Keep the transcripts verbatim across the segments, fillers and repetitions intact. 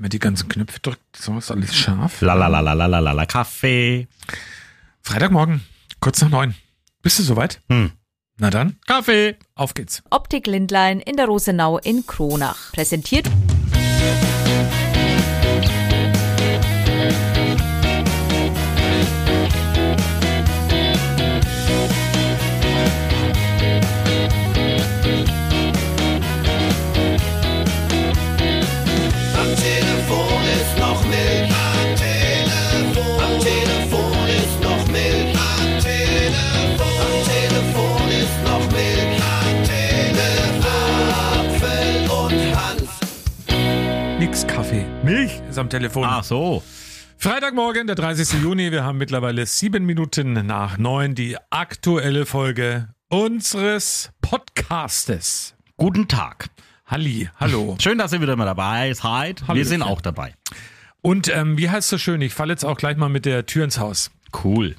Wenn man die ganzen Knöpfe drückt, so ist alles scharf. Lalalalalala, Kaffee. Freitagmorgen, kurz nach neun. Bist du soweit? Hm. Na dann, Kaffee. Auf geht's. Optik Lindlein in der Rosenau in Kronach. Präsentiert Kaffee. Milch ist am Telefon. Ach so. Freitagmorgen, der dreißigsten Juni. Wir haben mittlerweile sieben Minuten nach neun die aktuelle Folge unseres Podcastes. Guten Tag. Halli, hallo. Schön, dass ihr wieder mal dabei seid. Hallo. Wir sind auch dabei. Und ähm, wie heißt es so schön? Ich falle jetzt auch gleich mal mit der Tür ins Haus. Cool.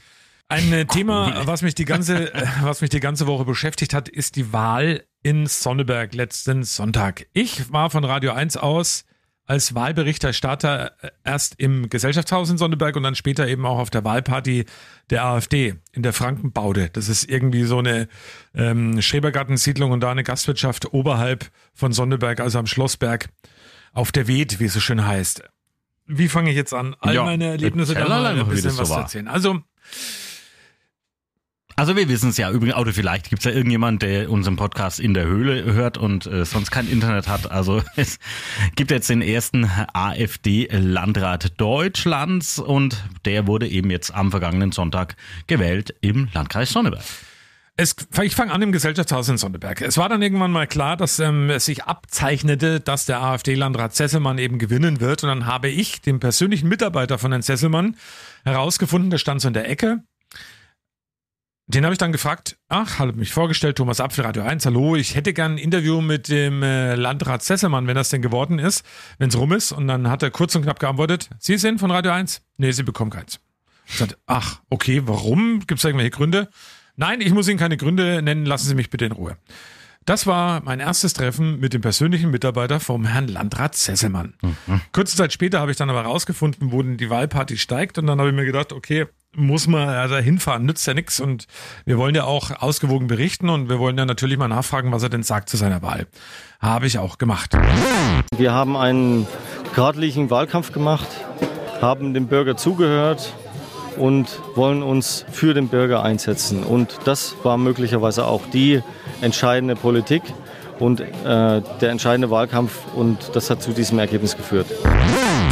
Ein äh, Thema, cool. was mich die ganze, äh, was mich die ganze Woche beschäftigt hat, ist die Wahl in Sonneberg letzten Sonntag. Ich war von Radio eins aus als Wahlberichterstatter erst im Gesellschaftshaus in Sonneberg und dann später eben auch auf der Wahlparty der AfD in der Frankenbaude. Das ist irgendwie so eine ähm, Schrebergartensiedlung und da eine Gastwirtschaft oberhalb von Sonneberg, also am Schlossberg, auf der Weht, wie es so schön heißt. Wie fange ich jetzt an? All ja, meine Erlebnisse da mal ein bisschen was so zu erzählen. Also... Also wir wissen es ja übrigens, oder vielleicht gibt es ja irgendjemand, der unseren Podcast in der Höhle hört und äh, sonst kein Internet hat. Also es gibt jetzt den ersten AfD-Landrat Deutschlands und der wurde eben jetzt am vergangenen Sonntag gewählt im Landkreis Sonneberg. Es, ich fange an im Gesellschaftshaus in Sonneberg. Es war dann irgendwann mal klar, dass ähm, es sich abzeichnete, dass der AfD-Landrat Sesselmann eben gewinnen wird. Und dann habe ich den persönlichen Mitarbeiter von Herrn Sesselmann herausgefunden, der stand so in der Ecke. Den habe ich dann gefragt, ach, habe mich vorgestellt, Thomas Apfel, Radio eins, hallo, ich hätte gern ein Interview mit dem äh, Landrat Sesselmann, wenn das denn geworden ist, wenn es rum ist. Und dann hat er kurz und knapp geantwortet, Sie sind von Radio eins? Nee, Sie bekommen keins. Ich sagte, ach, okay, warum? Gibt es irgendwelche Gründe? Nein, ich muss Ihnen keine Gründe nennen, lassen Sie mich bitte in Ruhe. Das war mein erstes Treffen mit dem persönlichen Mitarbeiter vom Herrn Landrat Sesselmann. Mhm. Kurze Zeit später habe ich dann aber rausgefunden, wo denn die Wahlparty steigt. Und dann habe ich mir gedacht, okay, muss man ja da hinfahren, nützt ja nichts. Und wir wollen ja auch ausgewogen berichten und wir wollen ja natürlich mal nachfragen, was er denn sagt zu seiner Wahl. Habe ich auch gemacht. Wir haben einen geradlinigen Wahlkampf gemacht, haben dem Bürger zugehört und wollen uns für den Bürger einsetzen. Und das war möglicherweise auch die entscheidende Politik und äh, der entscheidende Wahlkampf. Und das hat zu diesem Ergebnis geführt.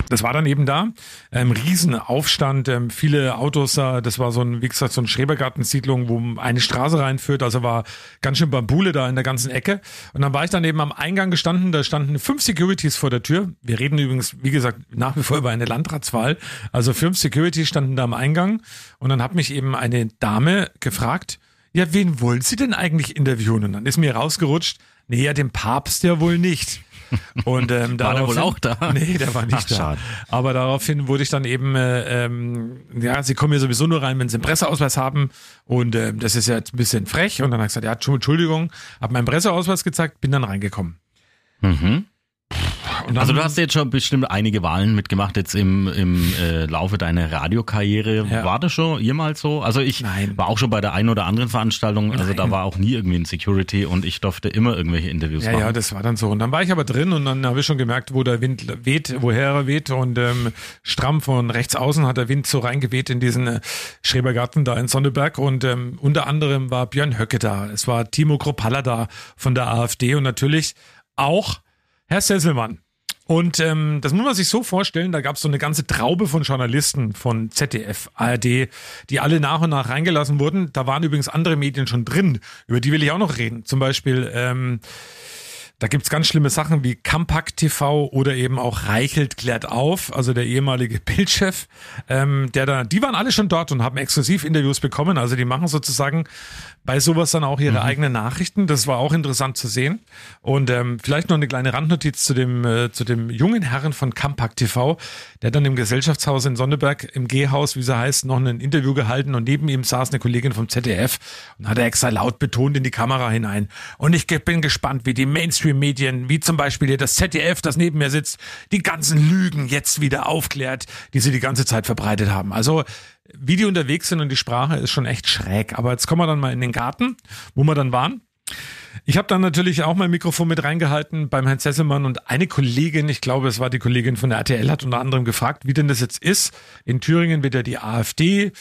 Das war dann eben da. Ähm, Riesenaufstand, ähm, viele Autos. Äh, das war so ein, wie gesagt, so eine Schrebergartensiedlung, wo eine Straße reinführt. Also war ganz schön Bambule da in der ganzen Ecke. Und dann war ich dann eben am Eingang gestanden. Da standen fünf Securities vor der Tür. Wir reden übrigens, wie gesagt, nach wie vor über eine Landratswahl. Also fünf Securities standen da am Eingang. Und dann hat mich eben eine Dame gefragt, ja, wen wollen Sie denn eigentlich interviewen? Und dann ist mir rausgerutscht, nee, ja, den Papst ja wohl nicht. Und, ähm, war der wohl auch da? Nee, der war nicht Ach, da. Schade. Aber daraufhin wurde ich dann eben, äh, ähm, ja, Sie kommen hier sowieso nur rein, wenn Sie einen Presseausweis haben. Und äh, das ist ja jetzt ein bisschen frech. Und dann habe ich gesagt, ja, Entschuldigung, habe meinen Presseausweis gezeigt, bin dann reingekommen. Mhm. Und also du hast jetzt schon bestimmt einige Wahlen mitgemacht, jetzt im, im äh, Laufe deiner Radiokarriere. Ja. War das schon jemals so? Also ich Nein. war auch schon bei der einen oder anderen Veranstaltung, also Nein. da war auch nie irgendwie ein Security und ich durfte immer irgendwelche Interviews ja, machen. Ja, das war dann so. Und dann war ich aber drin und dann habe ich schon gemerkt, wo der Wind weht, woher er weht und ähm, stramm von rechts außen hat der Wind so reingeweht in diesen äh, Schrebergarten da in Sonneberg und ähm, unter anderem war Björn Höcke da, es war Timo Chrupalla da von der AfD und natürlich auch Herr Sesselmann. Und ähm, das muss man sich so vorstellen, da gab es so eine ganze Traube von Journalisten von Z D F, A R D, die alle nach und nach reingelassen wurden. Da waren übrigens andere Medien schon drin, über die will ich auch noch reden. Zum Beispiel, ähm, da gibt es ganz schlimme Sachen wie Kompakt T V oder eben auch Reichelt klärt auf, also der ehemalige Bildchef. Ähm, der da, die waren alle schon dort und haben exklusiv Interviews bekommen. Also die machen sozusagen bei sowas dann auch ihre mhm. eigenen Nachrichten. Das war auch interessant zu sehen. Und ähm, vielleicht noch eine kleine Randnotiz zu dem, äh, zu dem jungen Herrn von Kompakt T V. Der hat dann im Gesellschaftshaus in Sonneberg, im G-Haus, wie sie heißt, noch ein Interview gehalten. Und neben ihm saß eine Kollegin vom Z D F und hat er extra laut betont in die Kamera hinein. Und ich bin gespannt, wie die Mainstream-Medien, wie zum Beispiel hier das Z D F, das neben mir sitzt, die ganzen Lügen jetzt wieder aufklärt, die sie die ganze Zeit verbreitet haben. Also wie die unterwegs sind und die Sprache ist schon echt schräg. Aber jetzt kommen wir dann mal in den Garten, wo wir dann waren. Ich habe dann natürlich auch mein Mikrofon mit reingehalten beim Herrn Sesselmann und eine Kollegin, ich glaube, es war die Kollegin von der R T L, hat unter anderem gefragt, wie denn das jetzt ist. In Thüringen wird ja die AfD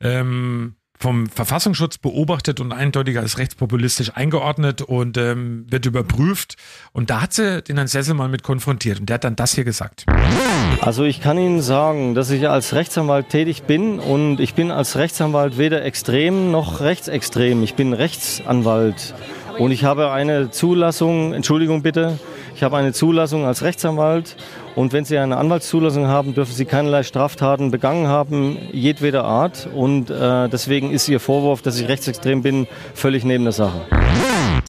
ähm, vom Verfassungsschutz beobachtet und eindeutiger als rechtspopulistisch eingeordnet und ähm, wird überprüft. Und da hat sie den Herrn Sesselmann mit konfrontiert und der hat dann das hier gesagt. Also ich kann Ihnen sagen, dass ich als Rechtsanwalt tätig bin und ich bin als Rechtsanwalt weder extrem noch rechtsextrem. Ich bin Rechtsanwalt und ich habe eine Zulassung, Entschuldigung bitte, ich habe eine Zulassung als Rechtsanwalt und wenn Sie eine Anwaltszulassung haben, dürfen Sie keinerlei Straftaten begangen haben, jedweder Art und äh, deswegen ist Ihr Vorwurf, dass ich rechtsextrem bin, völlig neben der Sache.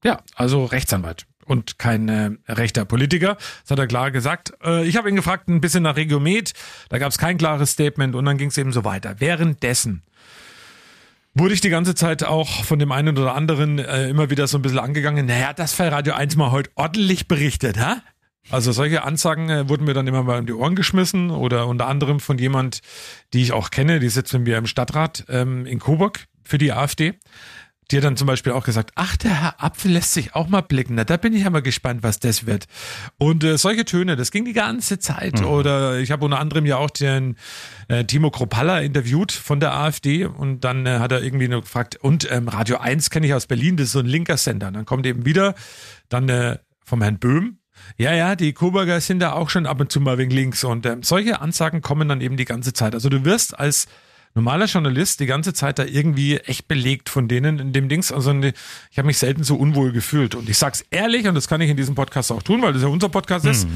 Ja, also Rechtsanwalt und kein äh, rechter Politiker, das hat er klar gesagt. Äh, ich habe ihn gefragt, ein bisschen nach Regiomed, da gab es kein klares Statement und dann ging es eben so weiter. Währenddessen wurde ich die ganze Zeit auch von dem einen oder anderen äh, immer wieder so ein bisschen angegangen, naja, das Fall Radio eins mal heute ordentlich berichtet, hä? Also solche Ansagen äh, wurden mir dann immer mal um die Ohren geschmissen oder unter anderem von jemand, die ich auch kenne, die sitzt mit mir im Stadtrat ähm, in Coburg für die AfD, die hat dann zum Beispiel auch gesagt, ach, der Herr Apfel lässt sich auch mal blicken, na, da bin ich ja mal gespannt, was das wird. Und äh, solche Töne, das ging die ganze Zeit. Mhm. Oder ich habe unter anderem ja auch den äh, Timo Chrupalla interviewt von der AfD und dann äh, hat er irgendwie nur gefragt, und ähm, Radio eins kenne ich aus Berlin, das ist so ein linker Sender. Und dann kommt eben wieder dann äh, vom Herrn Böhm, ja, ja, die Coburger sind da auch schon ab und zu mal wegen links. Und äh, solche Ansagen kommen dann eben die ganze Zeit. Also du wirst als normaler Journalist die ganze Zeit da irgendwie echt belegt von denen in dem Dings. Also ich habe mich selten so unwohl gefühlt. Und ich sag's ehrlich, und das kann ich in diesem Podcast auch tun, weil das ja unser Podcast mhm. ist,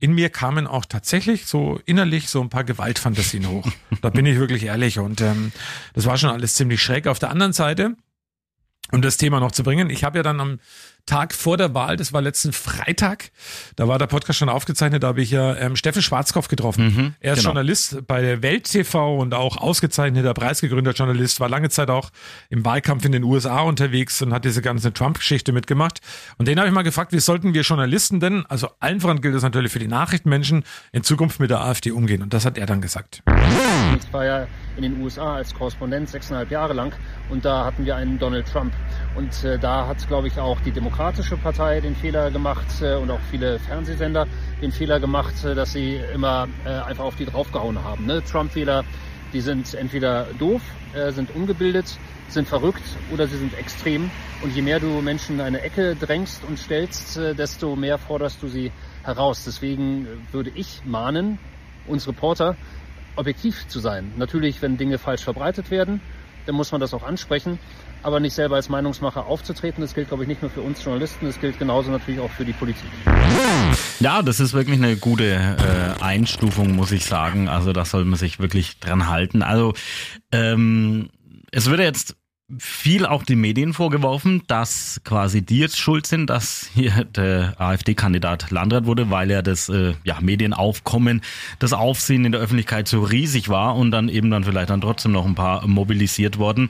in mir kamen auch tatsächlich so innerlich so ein paar Gewaltfantasien hoch. Da bin ich wirklich ehrlich. Und ähm, das war schon alles ziemlich schräg. Auf der anderen Seite, um das Thema noch zu bringen, ich habe ja dann am Tag vor der Wahl, das war letzten Freitag, da war der Podcast schon aufgezeichnet, da habe ich ja ähm, Steffen Schwarzkopf getroffen. Mhm, er ist genau. Journalist bei der Welt T V und auch ausgezeichneter, preisgekrönter Journalist, war lange Zeit auch im Wahlkampf in den U S A unterwegs und hat diese ganze Trump-Geschichte mitgemacht. Und den habe ich mal gefragt, wie sollten wir Journalisten denn, also allen voran gilt es natürlich für die Nachrichtenmenschen, in Zukunft mit der AfD umgehen. Und das hat er dann gesagt. Ich war ja in den U S A als Korrespondent sechseinhalb Jahre lang und da hatten wir einen Donald Trump. Und äh, da hat, glaube ich, auch die Demokratische Partei den Fehler gemacht äh, und auch viele Fernsehsender den Fehler gemacht, äh, dass sie immer äh, einfach auf die draufgehauen haben. Ne? Trump-Wähler, die sind entweder doof, äh, sind ungebildet, sind verrückt oder sie sind extrem. Und je mehr du Menschen in eine Ecke drängst und stellst, äh, desto mehr forderst du sie heraus. Deswegen würde ich mahnen, uns Reporter objektiv zu sein. Natürlich, wenn Dinge falsch verbreitet werden, dann muss man das auch ansprechen. Aber nicht selber als Meinungsmacher aufzutreten. Das gilt, glaube ich, nicht nur für uns Journalisten, das gilt genauso natürlich auch für die Politik. Ja, das ist wirklich eine gute äh, Einstufung, muss ich sagen. Also da soll man sich wirklich dran halten. Also ähm, es wird jetzt viel auch den Medien vorgeworfen, dass quasi die jetzt schuld sind, dass hier der AfD-Kandidat Landrat wurde, weil ja das äh, ja, Medienaufkommen, das Aufsehen in der Öffentlichkeit so riesig war und dann eben dann vielleicht dann trotzdem noch ein paar mobilisiert wurden.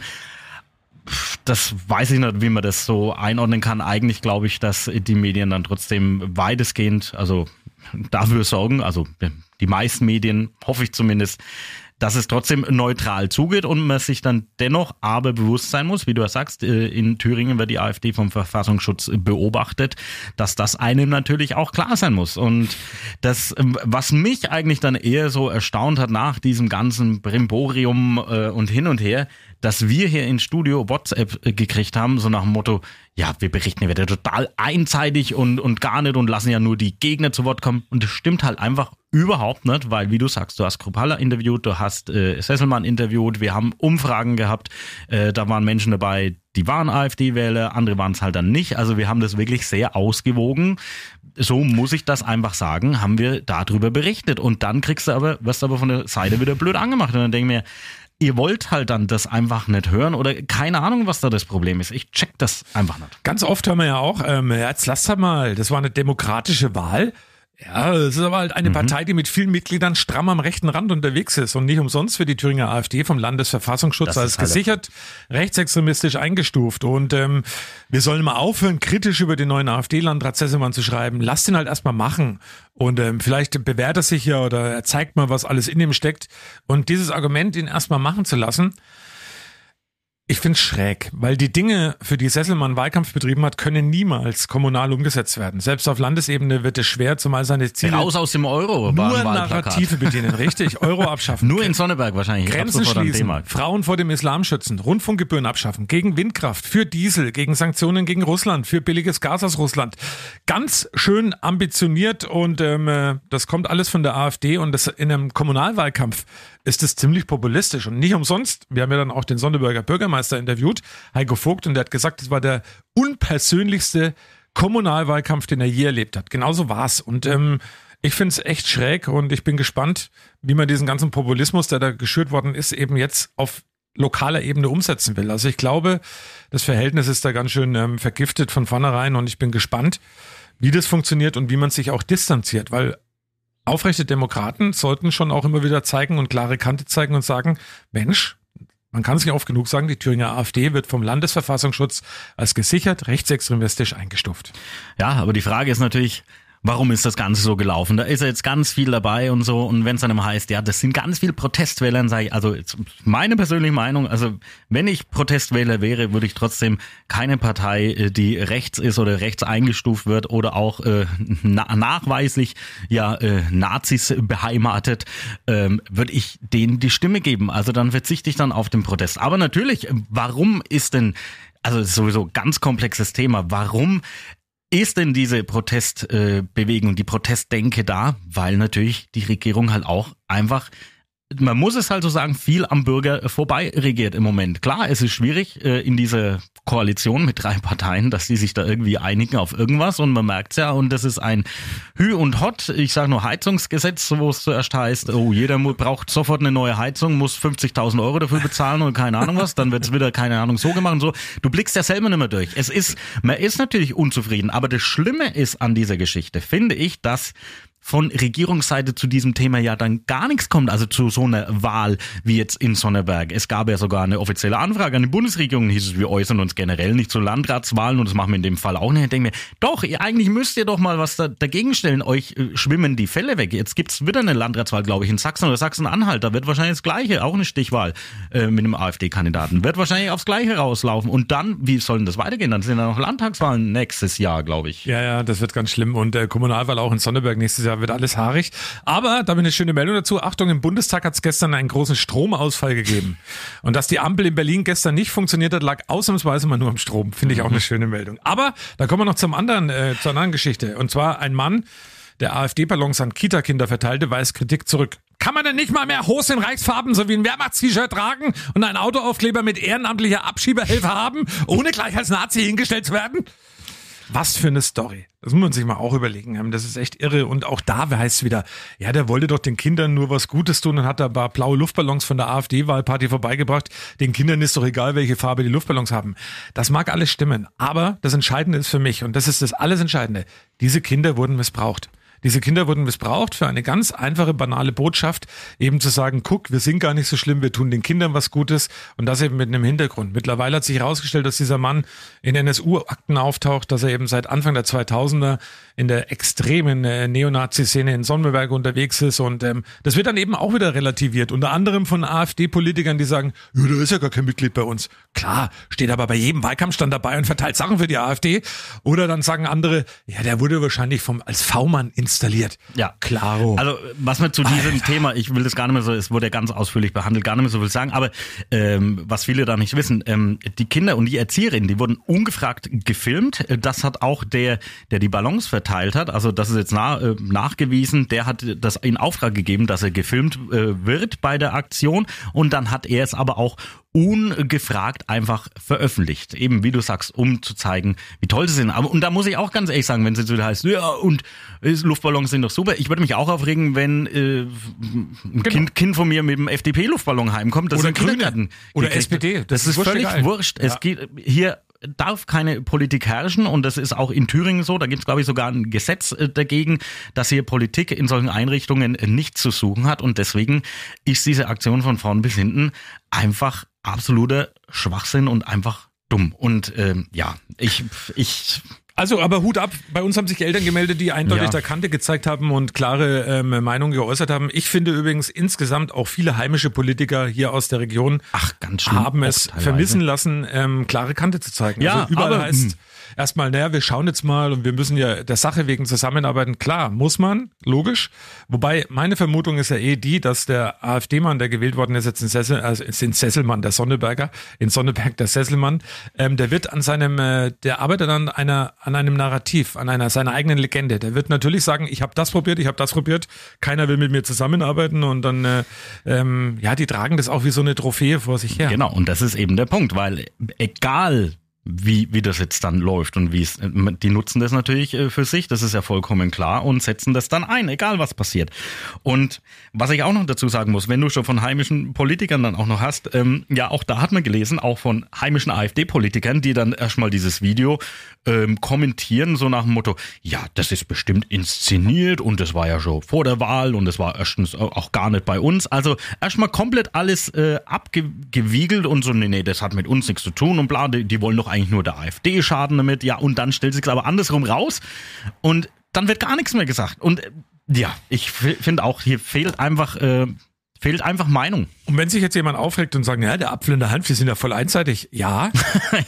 Das weiß ich nicht, wie man das so einordnen kann. Eigentlich glaube ich, dass die Medien dann trotzdem weitestgehend, also dafür sorgen, also die meisten Medien, hoffe ich zumindest, dass es trotzdem neutral zugeht und man sich dann dennoch aber bewusst sein muss, wie du ja sagst, in Thüringen wird die AfD vom Verfassungsschutz beobachtet, dass das einem natürlich auch klar sein muss. Und das, was mich eigentlich dann eher so erstaunt hat nach diesem ganzen Brimborium und hin und her, dass wir hier ins Studio WhatsApp gekriegt haben, so nach dem Motto, ja, wir berichten hier wieder total einseitig und, und gar nicht und lassen ja nur die Gegner zu Wort kommen. Und das stimmt halt einfach überhaupt nicht, weil, wie du sagst, du hast Chrupalla interviewt, du hast äh, Sesselmann interviewt, wir haben Umfragen gehabt, äh, da waren Menschen dabei, die waren AfD-Wähler, andere waren es halt dann nicht. Also wir haben das wirklich sehr ausgewogen. So muss ich das einfach sagen, haben wir darüber berichtet. Und dann kriegst du aber, wirst du aber von der Seite wieder blöd angemacht. Und dann denke ich mir, ihr wollt halt dann das einfach nicht hören oder keine Ahnung, was da das Problem ist. Ich check das einfach nicht. Ganz oft hören wir ja auch, ähm, jetzt lasst doch mal, das war eine demokratische Wahl. Ja, es ist aber halt eine mhm. Partei, die mit vielen Mitgliedern stramm am rechten Rand unterwegs ist und nicht umsonst wird die Thüringer AfD vom Landesverfassungsschutz das als gesichert rechtsextremistisch eingestuft. Und ähm, wir sollen mal aufhören, kritisch über den neuen AfD-Landrat Sesselmann zu schreiben. Lasst ihn halt erstmal machen. Und ähm, vielleicht bewährt er sich ja oder er zeigt mal, was alles in ihm steckt. Und dieses Argument, ihn erstmal machen zu lassen, ich finde es schräg, weil die Dinge, für die Sesselmann Wahlkampf betrieben hat, können niemals kommunal umgesetzt werden. Selbst auf Landesebene wird es schwer, zumal seine Ziele... Raus aus dem Euro war ein Wahlplakat. Nur Narrative bedienen, richtig. Euro abschaffen. Nur in Sonneberg wahrscheinlich. Grenzen schließen, Frauen vor dem Islam schützen, Rundfunkgebühren abschaffen, gegen Windkraft, für Diesel, gegen Sanktionen gegen Russland, für billiges Gas aus Russland. Ganz schön ambitioniert und ähm, das kommt alles von der AfD und das in einem Kommunalwahlkampf ist es ziemlich populistisch und nicht umsonst. Wir haben ja dann auch den Sonneberger Bürgermeister interviewt, Heiko Vogt, und der hat gesagt, das war der unpersönlichste Kommunalwahlkampf, den er je erlebt hat. Genauso war es. Und ähm, ich finde es echt schräg und ich bin gespannt, wie man diesen ganzen Populismus, der da geschürt worden ist, eben jetzt auf lokaler Ebene umsetzen will. Also ich glaube, das Verhältnis ist da ganz schön ähm, vergiftet von vornherein und ich bin gespannt, wie das funktioniert und wie man sich auch distanziert, weil aufrechte Demokraten sollten schon auch immer wieder zeigen und klare Kante zeigen und sagen, Mensch, man kann es nicht oft genug sagen, die Thüringer AfD wird vom Landesverfassungsschutz als gesichert rechtsextremistisch eingestuft. Ja, aber die Frage ist natürlich, warum ist das Ganze so gelaufen? Da ist ja jetzt ganz viel dabei und so. Und wenn es einem heißt, ja, das sind ganz viele Protestwähler, dann sage ich, also meine persönliche Meinung, also wenn ich Protestwähler wäre, würde ich trotzdem keine Partei, die rechts ist oder rechts eingestuft wird oder auch äh, na- nachweislich ja äh, Nazis beheimatet, ähm, würde ich denen die Stimme geben. Also dann verzichte ich dann auf den Protest. Aber natürlich, warum ist denn, also das ist sowieso ganz komplexes Thema, warum ist denn diese Protestbewegung, die Protestdenke da? Weil natürlich die Regierung halt auch einfach, man muss es halt so sagen, viel am Bürger vorbei regiert im Moment. Klar, es ist schwierig in dieser Koalition mit drei Parteien, dass die sich da irgendwie einigen auf irgendwas und man merkt es ja und das ist ein Hü und Hott, ich sage nur Heizungsgesetz, wo es zuerst heißt, oh jeder braucht sofort eine neue Heizung, muss fünfzigtausend Euro dafür bezahlen und keine Ahnung was, dann wird es wieder keine Ahnung so gemacht und so, du blickst ja selber nicht mehr durch. Es ist, man ist natürlich unzufrieden, aber das Schlimme ist an dieser Geschichte, finde ich, dass von Regierungsseite zu diesem Thema ja dann gar nichts kommt, also zu so einer Wahl wie jetzt in Sonneberg. Es gab ja sogar eine offizielle Anfrage an die Bundesregierung, hieß es, wir äußern uns generell nicht zu Landratswahlen und das machen wir in dem Fall auch nicht. Ich denke mir, doch, ihr, eigentlich müsst ihr doch mal was da, dagegen stellen, euch äh, schwimmen die Fälle weg. Jetzt gibt's wieder eine Landratswahl, glaube ich, in Sachsen oder Sachsen-Anhalt, da wird wahrscheinlich das Gleiche, auch eine Stichwahl äh, mit einem AfD-Kandidaten, wird wahrscheinlich aufs Gleiche rauslaufen und dann, wie soll denn das weitergehen? Dann sind ja noch Landtagswahlen nächstes Jahr, glaube ich. Ja, ja, das wird ganz schlimm und äh, Kommunalwahl auch in Sonneberg nächstes Jahr wird alles haarig. Aber da bin eine schöne Meldung dazu. Achtung, im Bundestag hat es gestern einen großen Stromausfall gegeben. Und dass die Ampel in Berlin gestern nicht funktioniert hat, lag ausnahmsweise mal nur am Strom. Finde ich auch eine schöne Meldung. Aber da kommen wir noch zum anderen, äh, zur anderen Geschichte. Und zwar ein Mann, der AfD-Ballons an Kita-Kinder verteilte, weist Kritik zurück. Kann man denn nicht mal mehr Hosen in Reichsfarben sowie ein Wehrmachts-T-Shirt tragen und einen Autoaufkleber mit ehrenamtlicher Abschieberhilfe haben, ohne gleich als Nazi hingestellt zu werden? Was für eine Story. Das muss man sich mal auch überlegen. Das ist echt irre. Und auch da heißt es wieder, ja, der wollte doch den Kindern nur was Gutes tun und hat da ein paar blaue Luftballons von der AfD-Wahlparty vorbeigebracht. Den Kindern ist doch egal, welche Farbe die Luftballons haben. Das mag alles stimmen. Aber das Entscheidende ist für mich, und das ist das alles Entscheidende, diese Kinder wurden missbraucht. Diese Kinder wurden missbraucht für eine ganz einfache, banale Botschaft, eben zu sagen, guck, wir sind gar nicht so schlimm, wir tun den Kindern was Gutes und das eben mit einem Hintergrund. Mittlerweile hat sich herausgestellt, dass dieser Mann in N S U-Akten auftaucht, dass er eben seit Anfang der zweitausender in der extremen äh, Neonazi-Szene in Sonneberg unterwegs ist und ähm, das wird dann eben auch wieder relativiert, unter anderem von AfD-Politikern, die sagen, ja, der ist ja gar kein Mitglied bei uns. Klar, steht aber bei jedem Wahlkampfstand dabei und verteilt Sachen für die AfD. Oder dann sagen andere, ja, der wurde wahrscheinlich vom als V-Mann in installiert. Ja, klaro. Also was man zu diesem Alter. Thema, ich will das gar nicht mehr so, es wurde ja ganz ausführlich behandelt, gar nicht mehr so viel sagen, aber ähm, was viele da nicht wissen, ähm, die Kinder und die Erzieherinnen, die wurden ungefragt gefilmt. Das hat auch der, der die Ballons verteilt verteilt hat, also das ist jetzt nach, äh, nachgewiesen, der hat das in Auftrag gegeben, dass er gefilmt äh, wird bei der Aktion, und dann hat er es aber auch ungefragt einfach veröffentlicht. Eben, wie du sagst, um zu zeigen, wie toll sie sind. Aber, und da muss ich auch ganz ehrlich sagen, wenn es jetzt wieder heißt, ja, und äh, Luftballons sind doch super. Ich würde mich auch aufregen, wenn äh, ein genau. kind, kind von mir mit dem F D P-Luftballon heimkommt. Das oder Grünen oder gekriegt. S P D. Das, das ist, ist wurscht, völlig egal. wurscht. Es ja. geht hier... darf keine Politik herrschen, und das ist auch in Thüringen so, da gibt es glaube ich sogar ein Gesetz dagegen, dass hier Politik in solchen Einrichtungen nichts zu suchen hat, und deswegen ist diese Aktion von vorn bis hinten einfach absoluter Schwachsinn und einfach dumm. Und ähm, ja, ich... ich Also, aber Hut ab. Bei uns haben sich Eltern gemeldet, die eindeutig ja. der Kante gezeigt haben und klare ähm, Meinungen geäußert haben. Ich finde übrigens insgesamt auch viele heimische Politiker hier aus der Region Ach, ganz schön haben es vermissen lassen, ähm, klare Kante zu zeigen. Ja, also überall aber, heißt mh. erstmal, naja, wir schauen jetzt mal und wir müssen ja der Sache wegen zusammenarbeiten. Klar, muss man, logisch. Wobei, meine Vermutung ist ja eh die, dass der AfD-Mann, der gewählt worden ist, jetzt in, Sessel, also in Sesselmann, der Sonneberger, in Sonneberg der Sesselmann, ähm, der wird an seinem, äh, der arbeitet an einer an einem Narrativ, an einer seiner eigenen Legende. Der wird natürlich sagen, ich habe das probiert, ich habe das probiert, keiner will mit mir zusammenarbeiten, und dann, äh, ähm, ja, die tragen das auch wie so eine Trophäe vor sich her. Genau, und das ist eben der Punkt, weil egal, wie wie das jetzt dann läuft und wie es, die nutzen das natürlich für sich, das ist ja vollkommen klar, und setzen das dann ein, egal was passiert. Und was ich auch noch dazu sagen muss, wenn du schon von heimischen Politikern dann auch noch hast, ähm, ja, auch da hat man gelesen, auch von heimischen AfD-Politikern, die dann erstmal dieses Video ähm, kommentieren, so nach dem Motto, ja, das ist bestimmt inszeniert und das war ja schon vor der Wahl und das war erstens auch gar nicht bei uns. Also erstmal komplett alles äh, abgewiegelt und so, nee, nee, das hat mit uns nichts zu tun und bla, die, die wollen doch eigentlich nur der AfD schaden damit, ja, und dann stellt sich aber andersrum raus und dann wird gar nichts mehr gesagt. Und ja, ich f- finde auch, hier fehlt einfach äh, fehlt einfach Meinung. Und wenn sich jetzt jemand aufregt und sagt, ja, der Apfel in der Hand, wir sind ja voll einseitig, ja.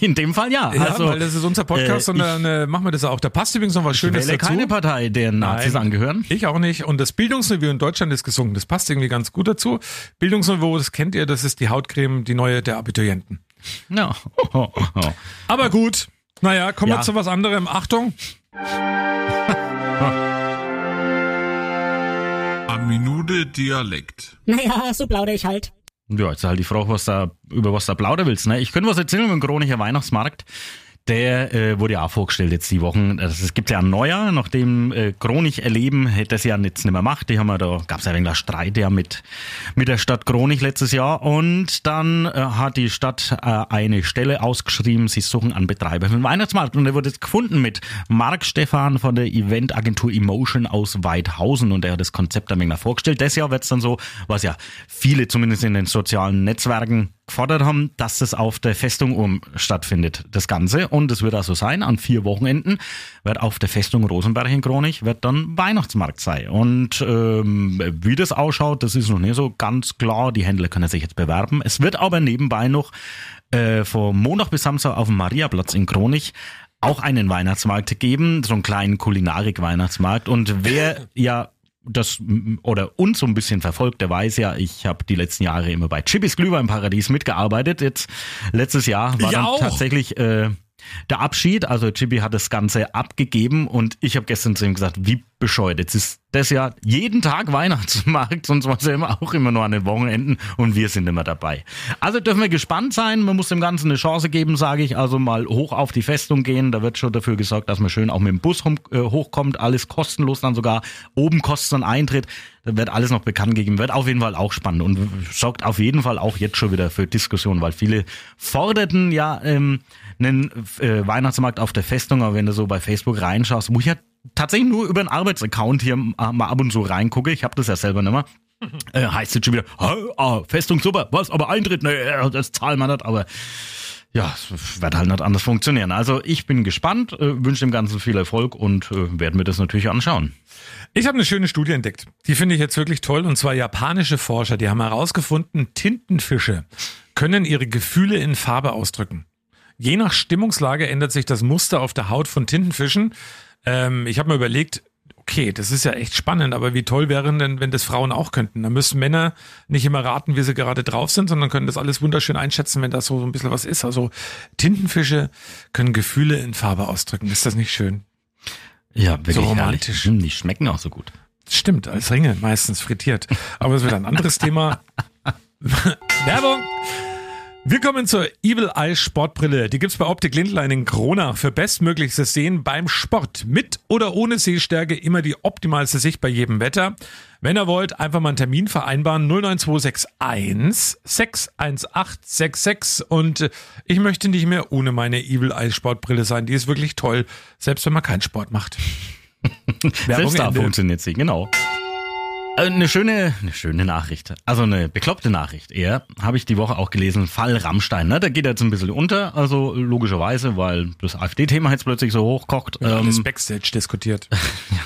In dem Fall ja. Ja, also, weil das ist unser Podcast äh, und dann äh, machen wir das auch. Da passt übrigens noch was Schönes dazu. Ich wähle keine Partei, der Nazis Nein, angehören. Ich auch nicht. Und das Bildungsniveau in Deutschland ist gesunken. Das passt irgendwie ganz gut dazu. Bildungsniveau, das kennt ihr, das ist die Hautcreme, die neue der Abiturienten. No. Oh, oh, oh. Aber gut, naja, kommen ja. wir zu was anderem. Achtung! Eine Minute Dialekt. Naja, so plaudere ich halt. Ja, jetzt halt die Frage, was da, über was da plaudern willst. Ne? Ich könnte was erzählen über den Kronacher Weihnachtsmarkt. Der äh, wurde ja auch vorgestellt jetzt die Wochen. Also, es gibt ja ein Neujahr, nachdem äh, Kronach erleben, hätte das ja jetzt nicht mehr gemacht. Die haben ja da, gab es ja ein wenig Streit ja mit, mit der Stadt Kronach letztes Jahr. Und dann äh, hat die Stadt äh, eine Stelle ausgeschrieben, sie suchen einen Betreiber für den Weihnachtsmarkt. Und der wurde jetzt gefunden mit Marc Stephan von der Eventagentur Emotion aus Waidhausen. Und der hat das Konzept ein wenig vorgestellt. Das Jahr wird es dann so, was ja viele zumindest in den sozialen Netzwerken gefordert haben, dass das auf der Festung Urm stattfindet, das Ganze. Und es wird also sein, an vier Wochenenden wird auf der Festung Rosenberg in Kronach wird dann Weihnachtsmarkt sein. Und ähm, wie das ausschaut, das ist noch nicht so ganz klar. Die Händler können sich jetzt bewerben. Es wird aber nebenbei noch äh, von Montag bis Samstag auf dem Mariaplatz in Kronach auch einen Weihnachtsmarkt geben, so einen kleinen Kulinarik-Weihnachtsmarkt. Und wer ja das oder uns so ein bisschen verfolgt, der weiß ja, ich habe die letzten Jahre immer bei Chippys Glühweinparadies mitgearbeitet. Jetzt letztes Jahr war ja dann auch tatsächlich äh, der Abschied. Also Chippy hat das Ganze abgegeben und ich habe gestern zu ihm gesagt, wie bescheuert. Jetzt ist das ja jeden Tag Weihnachtsmarkt, sonst war es ja immer auch immer nur an den Wochenenden und wir sind immer dabei. Also dürfen wir gespannt sein, man muss dem Ganzen eine Chance geben, sage ich, also mal hoch auf die Festung gehen, da wird schon dafür gesorgt, dass man schön auch mit dem Bus rum, äh, hochkommt, alles kostenlos dann sogar, oben kostet dann Eintritt, da wird alles noch bekannt gegeben, wird auf jeden Fall auch spannend und sorgt auf jeden Fall auch jetzt schon wieder für Diskussionen, weil viele forderten ja ähm, einen äh, Weihnachtsmarkt auf der Festung, aber wenn du so bei Facebook reinschaust, muss ich ja tatsächlich nur über einen Arbeitsaccount hier mal ab und zu reingucke. Ich habe das ja selber nicht mehr. Äh, heißt jetzt schon wieder, oh, oh, Festung super, was, aber Eintritt, ne, das zahlen wir nicht, aber ja, es wird halt nicht anders funktionieren. Also ich bin gespannt, äh, wünsche dem Ganzen viel Erfolg und äh, werde mir das natürlich anschauen. Ich habe eine schöne Studie entdeckt, die finde ich jetzt wirklich toll, und zwar japanische Forscher, die haben herausgefunden, Tintenfische können ihre Gefühle in Farbe ausdrücken. Je nach Stimmungslage ändert sich das Muster auf der Haut von Tintenfischen. Ich habe mir überlegt, okay, das ist ja echt spannend, aber wie toll wäre denn, wenn das Frauen auch könnten? Dann müssen Männer nicht immer raten, wie sie gerade drauf sind, sondern können das alles wunderschön einschätzen, wenn das so ein bisschen was ist. Also Tintenfische können Gefühle in Farbe ausdrücken. Ist das nicht schön? Ja, wirklich so romantisch. Hm, die schmecken auch so gut. Stimmt, als Ringe meistens frittiert. Aber es wird ein anderes Thema. Werbung. Wir kommen zur Evil Eye Sportbrille. Die gibt's bei Optik Lindlein in Kronach für bestmögliches Sehen beim Sport. Mit oder ohne Sehstärke immer die optimalste Sicht bei jedem Wetter. Wenn ihr wollt, einfach mal einen Termin vereinbaren. null neun zwei sechs eins sechs eins acht sechs sechs. Und ich möchte nicht mehr ohne meine Evil Eye Sportbrille sein. Die ist wirklich toll, selbst wenn man keinen Sport macht. Selbst da funktioniert sie, genau. Eine schöne, eine schöne Nachricht, also eine bekloppte Nachricht eher, habe ich die Woche auch gelesen, Fall Rammstein, ne? Da geht er jetzt ein bisschen unter, also logischerweise, weil das A F D-Thema jetzt plötzlich so hochkocht. Ja, ähm, das Backstage diskutiert.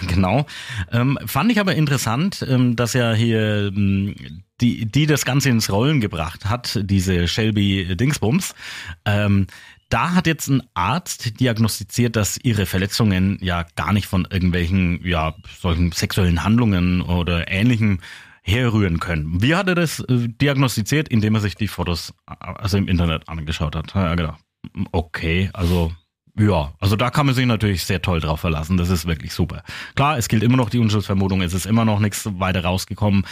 Genau, ähm, fand ich aber interessant, ähm, dass ja hier die, die das Ganze ins Rollen gebracht hat, diese Shelby-Dingsbums, ähm, da hat jetzt ein Arzt diagnostiziert, dass ihre Verletzungen ja gar nicht von irgendwelchen, ja, solchen sexuellen Handlungen oder Ähnlichem herrühren können. Wie hat er das diagnostiziert? Indem er sich die Fotos also im Internet angeschaut hat. Ja, genau. Okay, also ja, also da kann man sich natürlich sehr toll drauf verlassen. Das ist wirklich super. Klar, es gilt immer noch die Unschuldsvermutung. Es ist immer noch nichts weiter rausgekommen.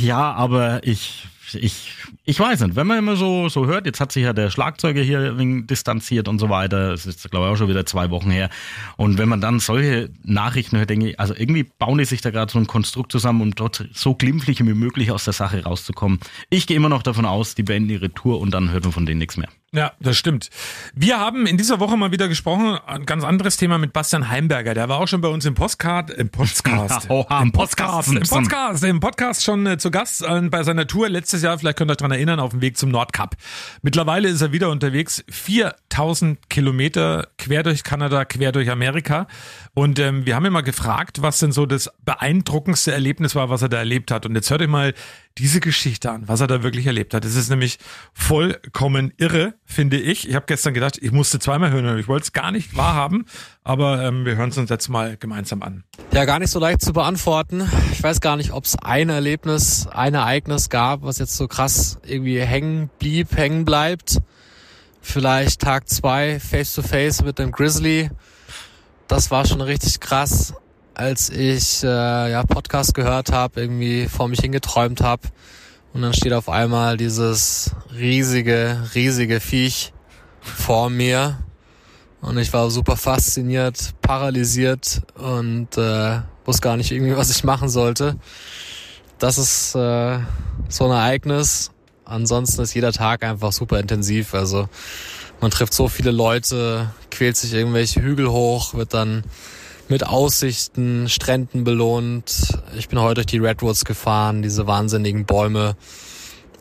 Ja, aber ich... Ich, ich weiß nicht, wenn man immer so, so hört, jetzt hat sich ja der Schlagzeuger hier distanziert und so weiter, es ist glaube ich auch schon wieder zwei Wochen her, und wenn man dann solche Nachrichten hört, denke ich, also irgendwie bauen die sich da gerade so ein Konstrukt zusammen, um dort so glimpflich wie möglich aus der Sache rauszukommen. Ich gehe immer noch davon aus, die beenden ihre Tour und dann hört man von denen nichts mehr. Ja, das stimmt. Wir haben in dieser Woche mal wieder gesprochen, ein ganz anderes Thema mit Bastian Heimberger. Der war auch schon bei uns im Postcard, im Postcast, Oha, im, im Podcast, im Podcast, im Podcast schon äh, zu Gast äh, bei seiner Tour letztes Jahr. Vielleicht könnt ihr euch daran erinnern, auf dem Weg zum Nordkap. Mittlerweile ist er wieder unterwegs, viertausend Kilometer quer durch Kanada, quer durch Amerika. Und ähm, wir haben ihn mal gefragt, was denn so das beeindruckendste Erlebnis war, was er da erlebt hat. Und jetzt hört euch mal diese Geschichte an, was er da wirklich erlebt hat. Es ist nämlich vollkommen irre, finde ich. Ich habe gestern gedacht, ich musste zweimal hören. Ich wollte es gar nicht wahrhaben, aber ähm, wir hören es uns jetzt mal gemeinsam an. Ja, gar nicht so leicht zu beantworten. Ich weiß gar nicht, ob es ein Erlebnis, ein Ereignis gab, was jetzt so krass irgendwie hängen blieb, hängen bleibt. Vielleicht Tag zwei, Face-to-Face mit dem Grizzly. Das war schon richtig krass. Als ich äh, ja Podcast gehört habe, irgendwie vor mich hingeträumt habe, und dann steht auf einmal dieses riesige, riesige Viech vor mir und ich war super fasziniert, paralysiert und äh, wusste gar nicht irgendwie, was ich machen sollte. Das ist äh, so ein Ereignis. Ansonsten ist jeder Tag einfach super intensiv. Also man trifft so viele Leute, quält sich irgendwelche Hügel hoch, wird dann mit Aussichten, Stränden belohnt. Ich bin heute durch die Redwoods gefahren, diese wahnsinnigen Bäume,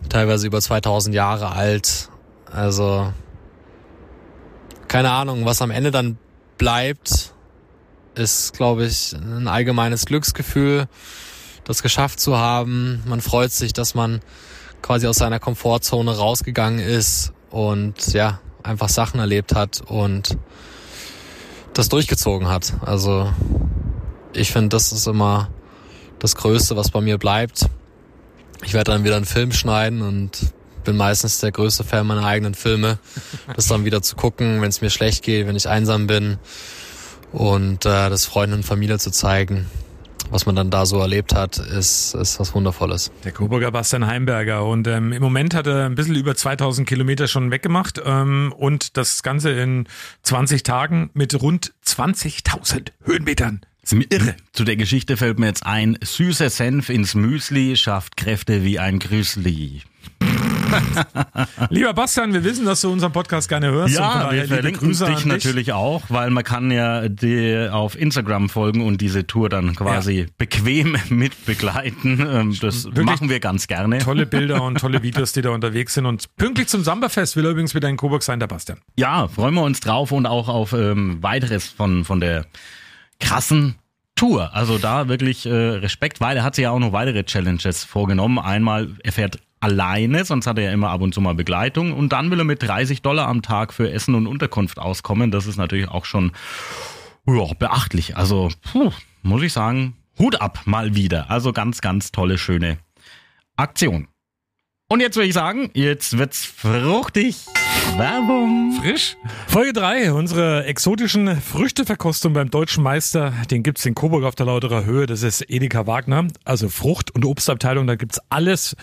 teilweise über zweitausend Jahre alt. Also keine Ahnung, was am Ende dann bleibt, ist, glaube ich, ein allgemeines Glücksgefühl, das geschafft zu haben. Man freut sich, dass man quasi aus seiner Komfortzone rausgegangen ist und ja, einfach Sachen erlebt hat und das durchgezogen hat. Also ich finde, das ist immer das Größte, was bei mir bleibt. Ich werde dann wieder einen Film schneiden und bin meistens der größte Fan meiner eigenen Filme. Das dann wieder zu gucken, wenn es mir schlecht geht, wenn ich einsam bin, und äh, das Freunden und Familie zu zeigen, was man dann da so erlebt hat, ist, ist was Wundervolles. Der Coburger Bastian Heimberger. Und ähm, im Moment hat er ein bisschen über zweitausend Kilometer schon weggemacht. Ähm, und das Ganze in zwanzig Tagen mit rund zwanzigtausend Höhenmetern. Irre. Zu der Geschichte fällt mir jetzt ein, süßer Senf ins Müsli schafft Kräfte wie ein Grizzly. Lieber Bastian, wir wissen, dass du unseren Podcast gerne hörst. Ja, wir verlinken dich, dich natürlich auch, weil man kann ja dir auf Instagram folgen und diese Tour dann quasi ja. bequem mitbegleiten. Das Wirklich machen wir ganz gerne. Tolle Bilder und tolle Videos, die da unterwegs sind. Und pünktlich zum Samba-Fest will er übrigens wieder in Coburg sein, der Bastian. Ja, freuen wir uns drauf und auch auf ähm, weiteres von, von der krassen Tour. Also da wirklich äh, Respekt, weil er hat sich ja auch noch weitere Challenges vorgenommen. Einmal, er fährt alleine, sonst hat er ja immer ab und zu mal Begleitung, und dann will er mit dreißig Dollar am Tag für Essen und Unterkunft auskommen. Das ist natürlich auch schon ja, beachtlich. Also puh, muss ich sagen, Hut ab mal wieder. Also ganz, ganz tolle, schöne Aktion. Und jetzt würde ich sagen, jetzt wird's fruchtig. Werbung. Frisch. Folge drei, unsere exotischen Früchteverkostung beim Deutschen Meister. Den gibt's in Coburg auf der Lauterer Höhe. Das ist Edeka Wagner, also Frucht- und Obstabteilung. Da gibt's alles,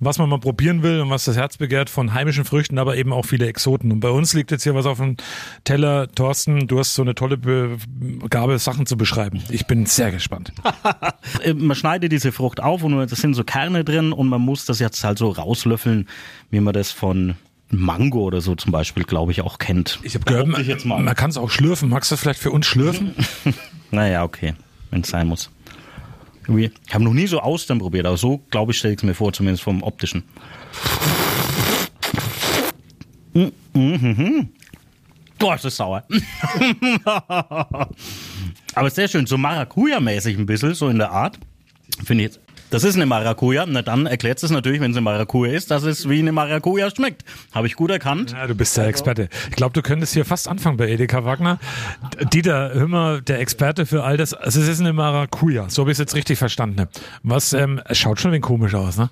was man mal probieren will und was das Herz begehrt von heimischen Früchten, aber eben auch viele Exoten. Und bei uns liegt jetzt hier was auf dem Teller. Thorsten, du hast so eine tolle Gabe, Sachen zu beschreiben. Ich bin sehr gespannt. Man schneidet diese Frucht auf und da sind so Kerne drin und man muss das jetzt halt so rauslöffeln, wie man das von Mango oder so zum Beispiel, glaube ich, auch kennt. Ich habe gehört, man, man kann es auch schlürfen. Magst du das vielleicht für uns schlürfen? Naja, okay, wenn es sein muss. Ich habe noch nie so Austern probiert, aber so, glaube ich, stelle ich es mir vor, zumindest vom Optischen. Mm, mm, mm, mm. Boah, ist das sauer. Aber sehr schön, so Maracuja-mäßig ein bisschen, so in der Art. Finde ich jetzt. Das ist eine Maracuja. Na dann erklärt es natürlich, wenn es eine Maracuja ist, dass es wie eine Maracuja schmeckt. Habe ich gut erkannt. Ja, du bist der Experte. Ich glaube, du könntest hier fast anfangen bei Edeka Wagner. Dieter Hümmer, der Experte für all das. Also es ist eine Maracuja. So habe ich es jetzt richtig verstanden. Was, ähm, es schaut schon ein wenig komisch aus, ne?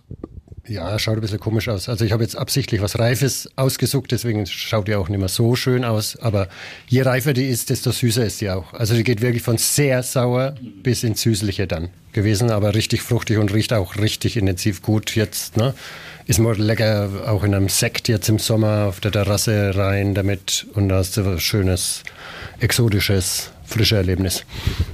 Ja, schaut ein bisschen komisch aus. Also ich habe jetzt absichtlich was Reifes ausgesucht, deswegen schaut die auch nicht mehr so schön aus. Aber je reifer die ist, desto süßer ist die auch. Also die geht wirklich von sehr sauer bis ins Süßliche dann gewesen, aber richtig fruchtig und riecht auch richtig intensiv gut jetzt, ne? Ist mal lecker auch in einem Sekt jetzt im Sommer auf der Terrasse rein damit und da hast du was schönes, exotisches, frisches Erlebnis.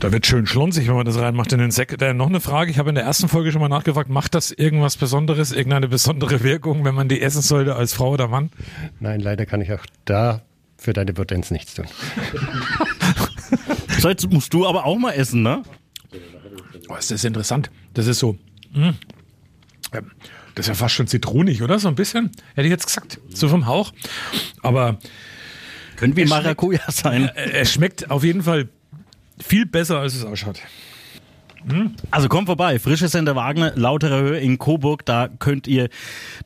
Da wird schön schlunzig, wenn man das reinmacht in den Sekt. Äh, noch eine Frage, ich habe in der ersten Folge schon mal nachgefragt, macht das irgendwas Besonderes, irgendeine besondere Wirkung, wenn man die essen sollte als Frau oder Mann? Nein, leider kann ich auch da für deine Potenz nichts tun. So, jetzt musst du aber auch mal essen, ne? Oh, ist das interessant. Das ist so, mh. Das ist ja fast schon zitronig, oder? So ein bisschen, hätte ich jetzt gesagt, so vom Hauch. Aber könnte wie Maracuja sein. Es schmeckt auf jeden Fall viel besser, als es ausschaut. Hm? Also kommt vorbei, frisches in der Wagner, Lauterer Höhe in Coburg, da könnt ihr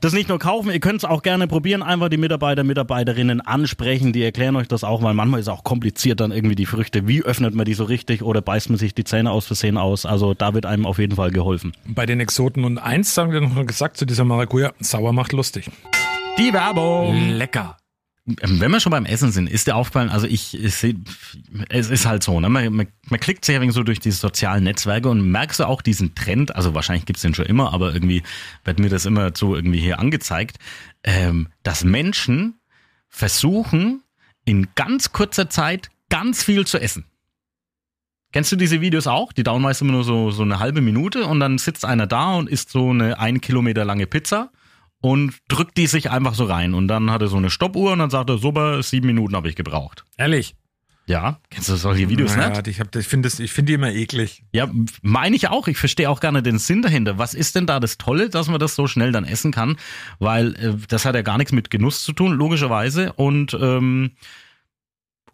das nicht nur kaufen, ihr könnt es auch gerne probieren, einfach die Mitarbeiter, Mitarbeiterinnen ansprechen, die erklären euch das auch, weil manchmal ist es auch kompliziert dann irgendwie die Früchte, wie öffnet man die so richtig oder beißt man sich die Zähne aus Versehen aus, also da wird einem auf jeden Fall geholfen. Bei den Exoten und eins haben wir noch gesagt zu dieser Maracuja, sauer macht lustig. Die Werbung! Lecker! Wenn wir schon beim Essen sind, ist dir aufgefallen, also ich, ich sehe, es ist halt so, ne? man, man, man klickt sich ja wegen so durch die sozialen Netzwerke und merkst du auch diesen Trend, also wahrscheinlich gibt's den schon immer, aber irgendwie wird mir das immer so irgendwie hier angezeigt, ähm, dass Menschen versuchen, in ganz kurzer Zeit ganz viel zu essen. Kennst du diese Videos auch? Die dauern meist immer nur so, so eine halbe Minute und dann sitzt einer da und isst so eine ein Kilometer lange Pizza. Und drückt die sich einfach so rein. Und dann hat er so eine Stoppuhr und dann sagt er, super, sieben Minuten habe ich gebraucht. Ehrlich? Ja, kennst du solche Videos naja, nicht? Ich, ich finde find die immer eklig. Ja, meine ich auch. Ich verstehe auch gar nicht den Sinn dahinter. Was ist denn da das Tolle, dass man das so schnell dann essen kann? Weil äh, das hat ja gar nichts mit Genuss zu tun, logischerweise. Und ähm,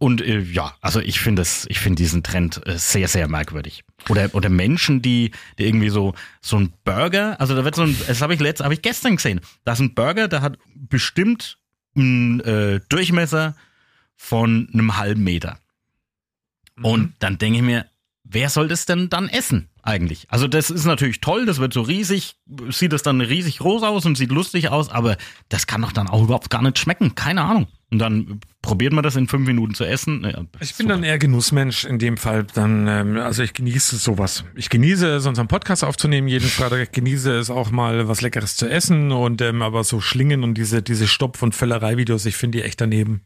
und äh, ja, also ich finde find diesen Trend äh, sehr, sehr merkwürdig. Oder, oder Menschen, die, die irgendwie so, so ein Burger, also da wird so ein, das habe ich letzt, habe ich gestern gesehen, da ist ein Burger, der hat bestimmt einen äh, Durchmesser von einem halben Meter. Mhm. Und dann denke ich mir, wer soll das denn dann essen eigentlich? Also das ist natürlich toll, das wird so riesig, sieht das dann riesig groß aus und sieht lustig aus, aber das kann doch dann auch überhaupt gar nicht schmecken, keine Ahnung. Und dann probiert man das in fünf Minuten zu essen. Ja, ich bin super. Dann eher Genussmensch in dem Fall. Dann, ähm, also ich genieße sowas. Ich genieße es, unseren Podcast aufzunehmen jeden Freitag. Ich genieße es auch mal, was Leckeres zu essen. Und ähm, aber so Schlingen und diese, diese Stopf- und Völlerei-Videos, ich finde die echt daneben.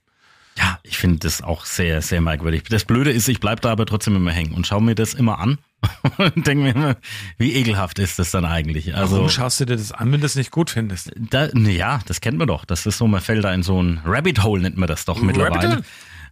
Ja, ich finde das auch sehr, sehr merkwürdig. Das Blöde ist, ich bleibe da aber trotzdem immer hängen und schaue mir das immer an und denke mir immer, wie ekelhaft ist das dann eigentlich? Also, warum schaust du dir das an, wenn du das nicht gut findest? Da, ja, das kennt man doch. Das ist so, man fällt da in so ein Rabbit Hole, nennt man das doch mittlerweile. Rabbit?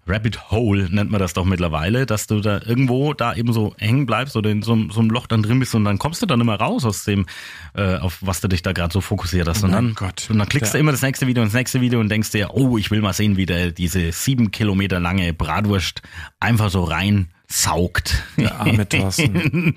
Rabbit Hole nennt man das doch mittlerweile, dass du da irgendwo da eben so hängen bleibst oder in so, so einem Loch dann drin bist und dann kommst du dann immer raus aus dem, äh, auf was du dich da gerade so fokussiert hast. Und, oh dann, Gott. Und dann klickst ja. du immer das nächste Video und das nächste Video und denkst dir, oh, ich will mal sehen, wie der diese sieben Kilometer lange Bratwurst einfach so reinsaugt. Der arme Thorsten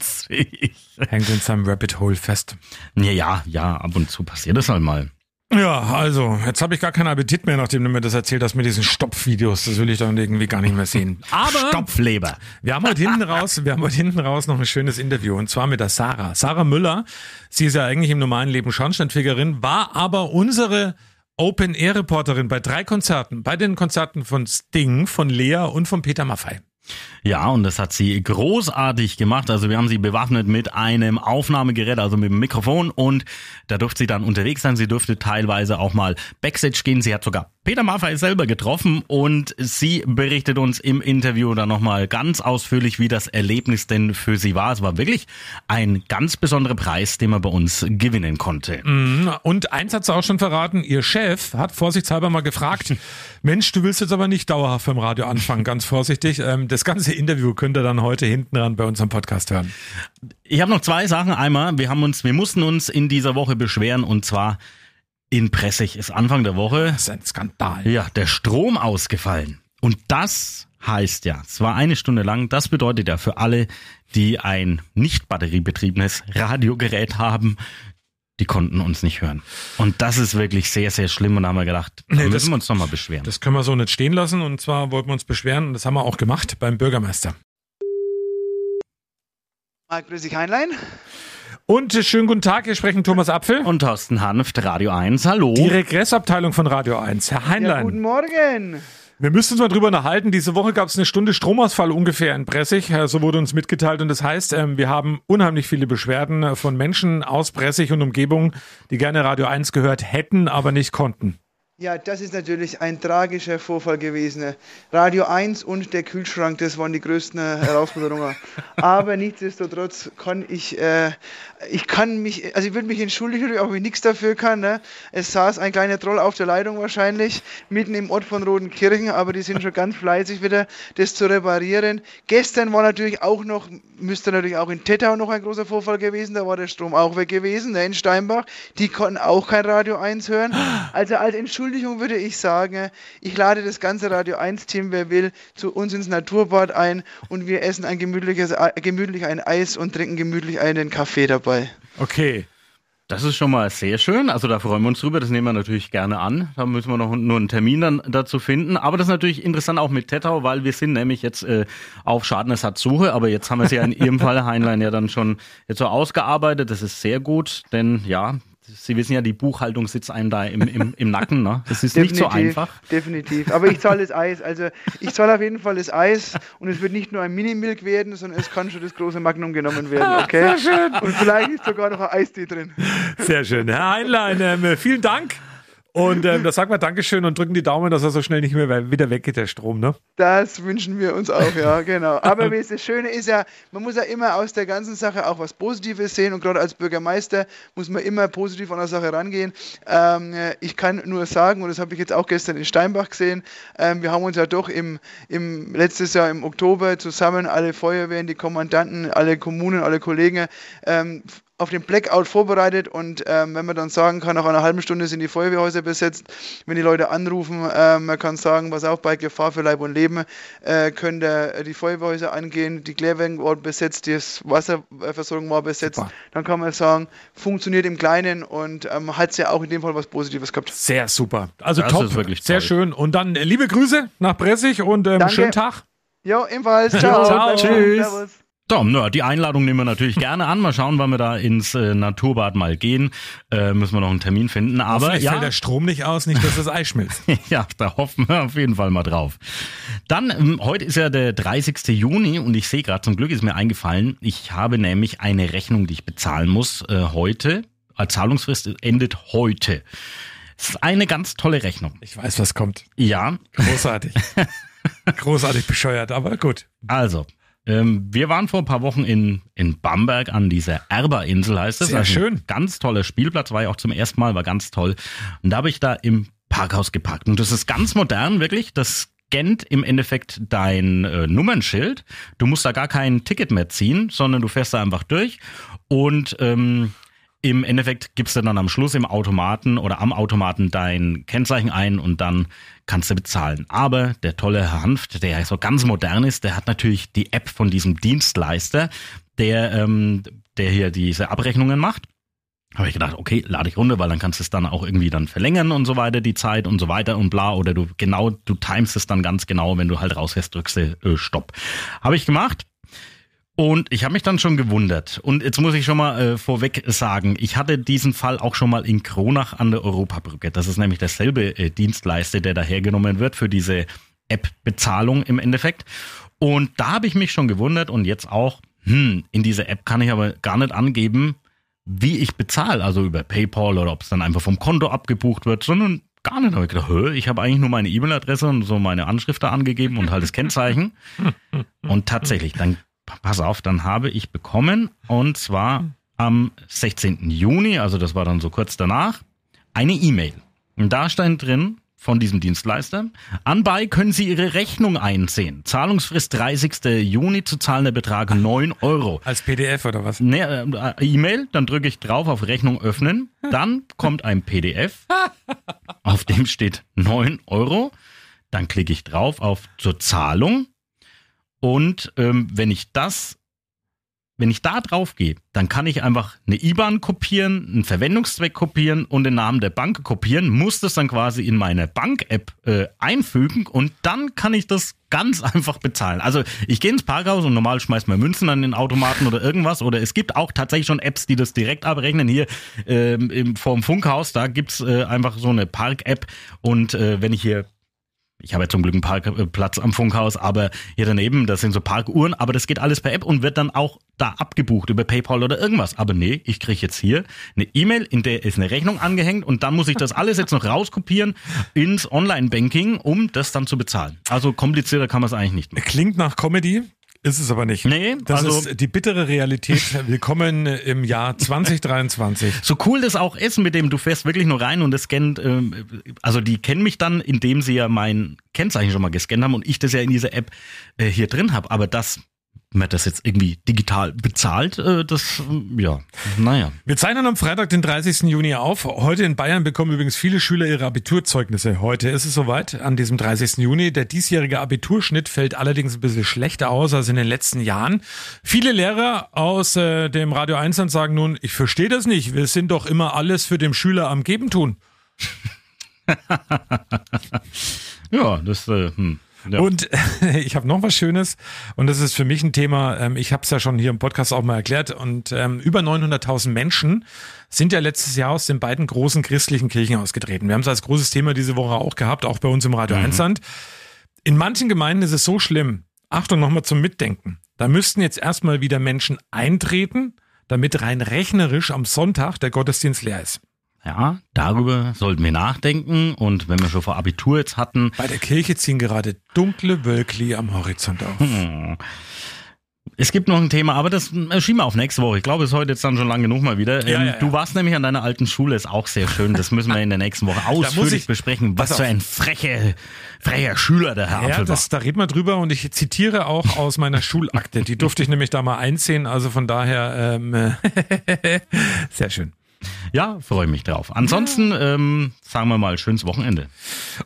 hängt in seinem Rabbit Hole fest. Ja, ja, ja, ab und zu passiert das halt mal. Ja, also, jetzt habe ich gar keinen Appetit mehr, nachdem du mir das erzählt hast mit diesen Stopfvideos. Das will ich dann irgendwie gar nicht mehr sehen. Aber Stopfleber. Wir haben heute hinten raus, wir haben heute hinten raus noch ein schönes Interview und zwar mit der Sarah. Sarah Müller, sie ist ja eigentlich im normalen Leben Schornsteinfegerin, war aber unsere Open-Air-Reporterin bei drei Konzerten, bei den Konzerten von Sting, von Lea und von Peter Maffay. Ja, und das hat sie großartig gemacht. Also wir haben sie bewaffnet mit einem Aufnahmegerät, also mit dem Mikrofon, und da durfte sie dann unterwegs sein. Sie durfte teilweise auch mal Backstage gehen. Sie hat sogar Peter Maffay selber getroffen und sie berichtet uns im Interview dann nochmal ganz ausführlich, wie das Erlebnis denn für sie war. Es war wirklich ein ganz besonderer Preis, den man bei uns gewinnen konnte. Und eins hat sie auch schon verraten, ihr Chef hat vorsichtshalber mal gefragt, Mensch, du willst jetzt aber nicht dauerhaft beim Radio anfangen, ganz vorsichtig. Das ganze Interview könnt ihr dann heute hinten ran bei unserem Podcast hören. Ich habe noch zwei Sachen. Einmal, wir haben uns, wir mussten uns in dieser Woche beschweren, und zwar in Pressig ist Anfang der Woche. Das ist ein Skandal. Ja, der Strom ausgefallen. Und das heißt ja, es war eine Stunde lang, das bedeutet ja für alle, die ein nicht batteriebetriebenes Radiogerät haben, die konnten uns nicht hören. Und das ist wirklich sehr, sehr schlimm. Und da haben wir gedacht, da nee, müssen das, wir uns nochmal beschweren. Das können wir so nicht stehen lassen. Und zwar wollten wir uns beschweren, und das haben wir auch gemacht, beim Bürgermeister. Marc, grüß dich, Heinlein. Und schönen guten Tag, hier sprechen Thomas Apfel und Thorsten Hanft, Radio eins, hallo. Die Regressabteilung von Radio eins, Herr Heinlein. Ja, guten Morgen. Wir müssen uns mal drüber unterhalten, diese Woche gab es eine Stunde Stromausfall ungefähr in Pressig, so wurde uns mitgeteilt, und das heißt, wir haben unheimlich viele Beschwerden von Menschen aus Pressig und Umgebung, die gerne Radio eins gehört hätten, aber nicht konnten. Ja, das ist natürlich ein tragischer Vorfall gewesen. Radio eins und der Kühlschrank, das waren die größten Herausforderungen. Aber nichtsdestotrotz kann ich, äh, ich kann mich, also ich würde mich entschuldigen, auch wenn ich nichts dafür kann. Ne? Es saß ein kleiner Troll auf der Leitung wahrscheinlich, mitten im Ort von Rodenkirchen, aber die sind schon ganz fleißig wieder, das zu reparieren. Gestern war natürlich auch noch, müsste natürlich auch in Tettau noch ein großer Vorfall gewesen, da war der Strom auch weg gewesen, ne? In Steinbach. Die konnten auch kein Radio eins hören. Also als Entschuldigung würde ich sagen, ich lade das ganze Radio eins-Team, wer will, zu uns ins Naturbad ein, und wir essen ein gemütliches, gemütlich ein Eis und trinken gemütlich einen Kaffee dabei. Okay, das ist schon mal sehr schön. Also da freuen wir uns drüber, das nehmen wir natürlich gerne an. Da müssen wir noch nur einen Termin dann dazu finden. Aber das ist natürlich interessant auch mit Tettau, weil wir sind nämlich jetzt äh, auf Schadenersatzsuche, aber jetzt haben wir es ja in Ihrem Fall, Heinlein, ja dann schon jetzt so ausgearbeitet. Das ist sehr gut, denn ja, Sie wissen ja, die Buchhaltung sitzt einem da im, im, im Nacken, ne? Das ist definitiv nicht so einfach. Definitiv, aber ich zahle das Eis. Also ich zahle auf jeden Fall das Eis, und es wird nicht nur ein Minimilk werden, sondern es kann schon das große Magnum genommen werden, okay? Sehr schön. Und vielleicht ist sogar noch ein Eistee drin. Sehr schön. Herr Heinlein, ähm, vielen Dank. Und ähm, das sagen wir Dankeschön und drücken die Daumen, dass er so schnell nicht mehr wieder weggeht, der Strom, ne? Das wünschen wir uns auch, ja, genau. Aber das Schöne ist ja, man muss ja immer aus der ganzen Sache auch was Positives sehen, und gerade als Bürgermeister muss man immer positiv an der Sache rangehen. Ähm, ich kann nur sagen, und das habe ich jetzt auch gestern in Steinbach gesehen, ähm, wir haben uns ja doch im, im letztes Jahr im Oktober zusammen, alle Feuerwehren, die Kommandanten, alle Kommunen, alle Kollegen, ähm, auf den Blackout vorbereitet, und ähm, wenn man dann sagen kann, nach einer halben Stunde sind die Feuerwehrhäuser besetzt, wenn die Leute anrufen, äh, man kann sagen, pass auf, bei Gefahr für Leib und Leben äh, können der, die Feuerwehrhäuser angehen, die Klärwerke waren besetzt, die Wasserversorgung war besetzt, super. Dann kann man sagen, funktioniert im Kleinen, und ähm, hat es ja auch in dem Fall was Positives gehabt. Sehr super, also das top, ist wirklich sehr schön, und dann äh, liebe Grüße nach Pressig und ähm, schönen Tag. Jo, ebenfalls, ciao. Ciao. Tschüss. Servus. So, na, die Einladung nehmen wir natürlich gerne an. Mal schauen, wann wir da ins äh, Naturbad mal gehen. Äh, müssen wir noch einen Termin finden. Aber vielleicht ja, fällt der Strom nicht aus, nicht, dass das Eis schmilzt. Ja, da hoffen wir auf jeden Fall mal drauf. Dann, ähm, heute ist ja der dreißigster Juni, und ich sehe gerade, zum Glück ist mir eingefallen, ich habe nämlich eine Rechnung, die ich bezahlen muss äh, heute. Die Zahlungsfrist endet heute. Es ist eine ganz tolle Rechnung. Ich weiß, was kommt. Ja. Großartig. Großartig bescheuert, aber gut. Also. Wir waren vor ein paar Wochen in, in Bamberg an dieser Erberinsel, heißt es. Sehr also schön. Ganz toller Spielplatz, war ja auch zum ersten Mal, war ganz toll. Und da habe ich da im Parkhaus geparkt. Und das ist ganz modern, wirklich. Das scannt im Endeffekt dein äh, Nummernschild. Du musst da gar kein Ticket mehr ziehen, sondern du fährst da einfach durch. Und ähm, im Endeffekt gibst du dann am Schluss im Automaten oder am Automaten dein Kennzeichen ein, und dann kannst du bezahlen. Aber der tolle Herr Hanft, der ja so ganz modern ist, der hat natürlich die App von diesem Dienstleister, der, ähm, der hier diese Abrechnungen macht. Habe ich gedacht, okay, lade ich runter, weil dann kannst du es dann auch irgendwie dann verlängern und so weiter, die Zeit und so weiter und bla. Oder du genau, du timest es dann ganz genau, wenn du halt rausfährst, drückst du äh, Stopp. Habe ich gemacht. Und ich habe mich dann schon gewundert. Und jetzt muss ich schon mal äh, vorweg sagen, ich hatte diesen Fall auch schon mal in Kronach an der Europabrücke. Das ist nämlich derselbe äh, Dienstleister, der da hergenommen wird für diese App-Bezahlung im Endeffekt. Und da habe ich mich schon gewundert und jetzt auch, hm, in dieser App kann ich aber gar nicht angeben, wie ich bezahle. Also über PayPal oder ob es dann einfach vom Konto abgebucht wird, sondern gar nicht. Da habe ich gedacht, hö, ich habe eigentlich nur meine E-Mail-Adresse und so meine Anschrift da angegeben und halt das Kennzeichen. Und tatsächlich, dann pass auf, dann habe ich bekommen, und zwar am sechzehnten Juni, also das war dann so kurz danach, eine E-Mail. Und da stand drin von diesem Dienstleister: Anbei können Sie Ihre Rechnung einsehen. Zahlungsfrist dreißigsten Juni, zu zahlender Betrag neun Euro. Als P D F oder was? Nee, äh, E-Mail, dann drücke ich drauf auf Rechnung öffnen, dann kommt ein P D F, auf dem steht neun Euro, dann klicke ich drauf auf zur Zahlung. Und ähm, wenn ich das, wenn ich da drauf gehe, dann kann ich einfach eine I B A N kopieren, einen Verwendungszweck kopieren und den Namen der Bank kopieren, muss das dann quasi in meine Bank-App äh, einfügen und dann kann ich das ganz einfach bezahlen. Also ich gehe ins Parkhaus und normal schmeißt man Münzen an den Automaten oder irgendwas, oder es gibt auch tatsächlich schon Apps, die das direkt abrechnen. Hier ähm, im, vor dem Funkhaus, da gibt's äh, einfach so eine Park-App und äh, wenn ich hier Ich habe ja zum Glück einen Parkplatz am Funkhaus, aber hier daneben, das sind so Parkuhren, aber das geht alles per App und wird dann auch da abgebucht über PayPal oder irgendwas. Aber nee, ich kriege jetzt hier eine E-Mail, in der ist eine Rechnung angehängt und dann muss ich das alles jetzt noch rauskopieren ins Online-Banking, um das dann zu bezahlen. Also komplizierter kann man es eigentlich nicht machen. Klingt nach Comedy. Ist es aber nicht. Nee, das also ist die bittere Realität. Willkommen im Jahr zwanzig dreiundzwanzig. So cool das auch ist mit dem, du fährst wirklich nur rein und das scannt, ähm, also die kennen mich dann, indem sie ja mein Kennzeichen schon mal gescannt haben und ich das ja in dieser App äh, hier drin habe. Aber das... man das jetzt irgendwie digital bezahlt, das, ja, naja. Wir zeichnen am Freitag, den dreißigsten Juni auf. Heute in Bayern bekommen übrigens viele Schüler ihre Abiturzeugnisse. Heute ist es soweit, an diesem dreißigsten Juni. Der diesjährige Abiturschnitt fällt allerdings ein bisschen schlechter aus als in den letzten Jahren. Viele Lehrer aus äh, dem Radio eins Land sagen nun, ich verstehe das nicht, wir sind doch immer alles für den Schüler am Geben tun. Ja, das, äh, hm. Ja. Und äh, ich habe noch was Schönes und das ist für mich ein Thema, ähm, ich habe es ja schon hier im Podcast auch mal erklärt und ähm, über neunhunderttausend Menschen sind ja letztes Jahr aus den beiden großen christlichen Kirchen ausgetreten. Wir haben es als großes Thema diese Woche auch gehabt, auch bei uns im Radio mhm. eins Land. In manchen Gemeinden ist es so schlimm, Achtung nochmal zum Mitdenken, da müssten jetzt erstmal wieder Menschen eintreten, damit rein rechnerisch am Sonntag der Gottesdienst leer ist. Ja, darüber sollten wir nachdenken und wenn wir schon vor Abitur jetzt hatten... Bei der Kirche ziehen gerade dunkle Wölkli am Horizont auf. Hm. Es gibt noch ein Thema, aber das schieben wir auf nächste Woche. Ich glaube, es ist heute jetzt dann schon lang genug mal wieder. Ja, ähm, ja, ja. Du warst nämlich an deiner alten Schule, ist auch sehr schön. Das müssen wir in der nächsten Woche ausführlich ich, besprechen, was für ein frecher, frecher Schüler der Herr Apfel war. Das, da reden wir drüber und ich zitiere auch aus meiner Schulakte. Die durfte ich nämlich da mal einsehen, also von daher ähm, sehr schön. Ja, freue mich drauf. Ansonsten, ja. ähm, sagen wir mal, schönes Wochenende.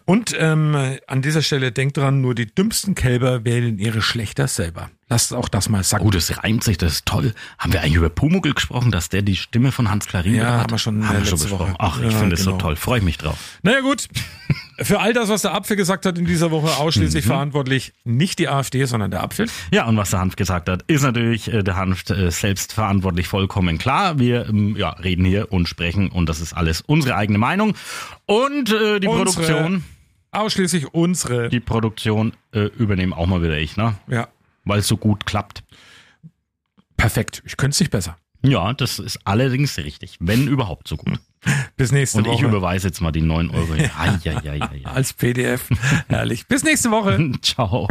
Und ähm, an dieser Stelle denkt dran, nur die dümmsten Kälber wählen ihre Schlächter selber. Lasst auch das mal sagen. Oh, das reimt sich, das ist toll. Haben wir eigentlich über Pumuckl gesprochen, dass der die Stimme von Hans Clarin ja, hat? Ja, haben wir schon, haben wir letzte schon besprochen. Woche. Ach, ich ja, finde es genau. so toll. Freue mich drauf. Naja gut, für all das, was der Apfel gesagt hat in dieser Woche, ausschließlich mhm. verantwortlich nicht die AfD, sondern der Apfel. Ja, und was der Hanft gesagt hat, ist natürlich äh, der Hanft äh, selbst verantwortlich, vollkommen klar. Wir ähm, ja, reden hier und sprechen und das ist alles unsere eigene Meinung. Und äh, die unsere, Produktion. Ausschließlich unsere. Die Produktion äh, übernehmen auch mal wieder ich, ne? Ja. Weil es so gut klappt. Perfekt. Ich könnte es nicht besser. Ja, das ist allerdings richtig. Wenn überhaupt so gut. Bis nächste Woche. Und ich überweise jetzt mal die neun Euro. Ja, ja, ja, ja, ja. Als P D F. Herrlich. Bis nächste Woche. Ciao.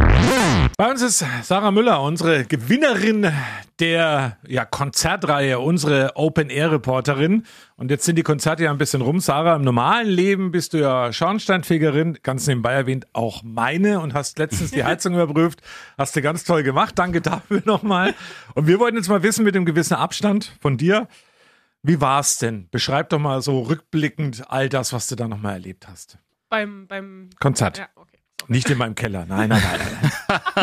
Bei uns ist Sarah Müller, unsere Gewinnerin der ja, Konzertreihe, unsere Open-Air-Reporterin. Und jetzt sind die Konzerte ja ein bisschen rum. Sarah, im normalen Leben bist du ja Schornsteinfegerin, ganz nebenbei erwähnt auch meine, und hast letztens die Heizung überprüft. Hast du ganz toll gemacht. Danke dafür nochmal. Und wir wollten jetzt mal wissen, mit dem gewissen Abstand von dir, wie war's denn? Beschreib doch mal so rückblickend all das, was du da nochmal erlebt hast. Beim, beim Konzert. Ja, okay. Nicht in meinem Keller. Nein, nein, nein,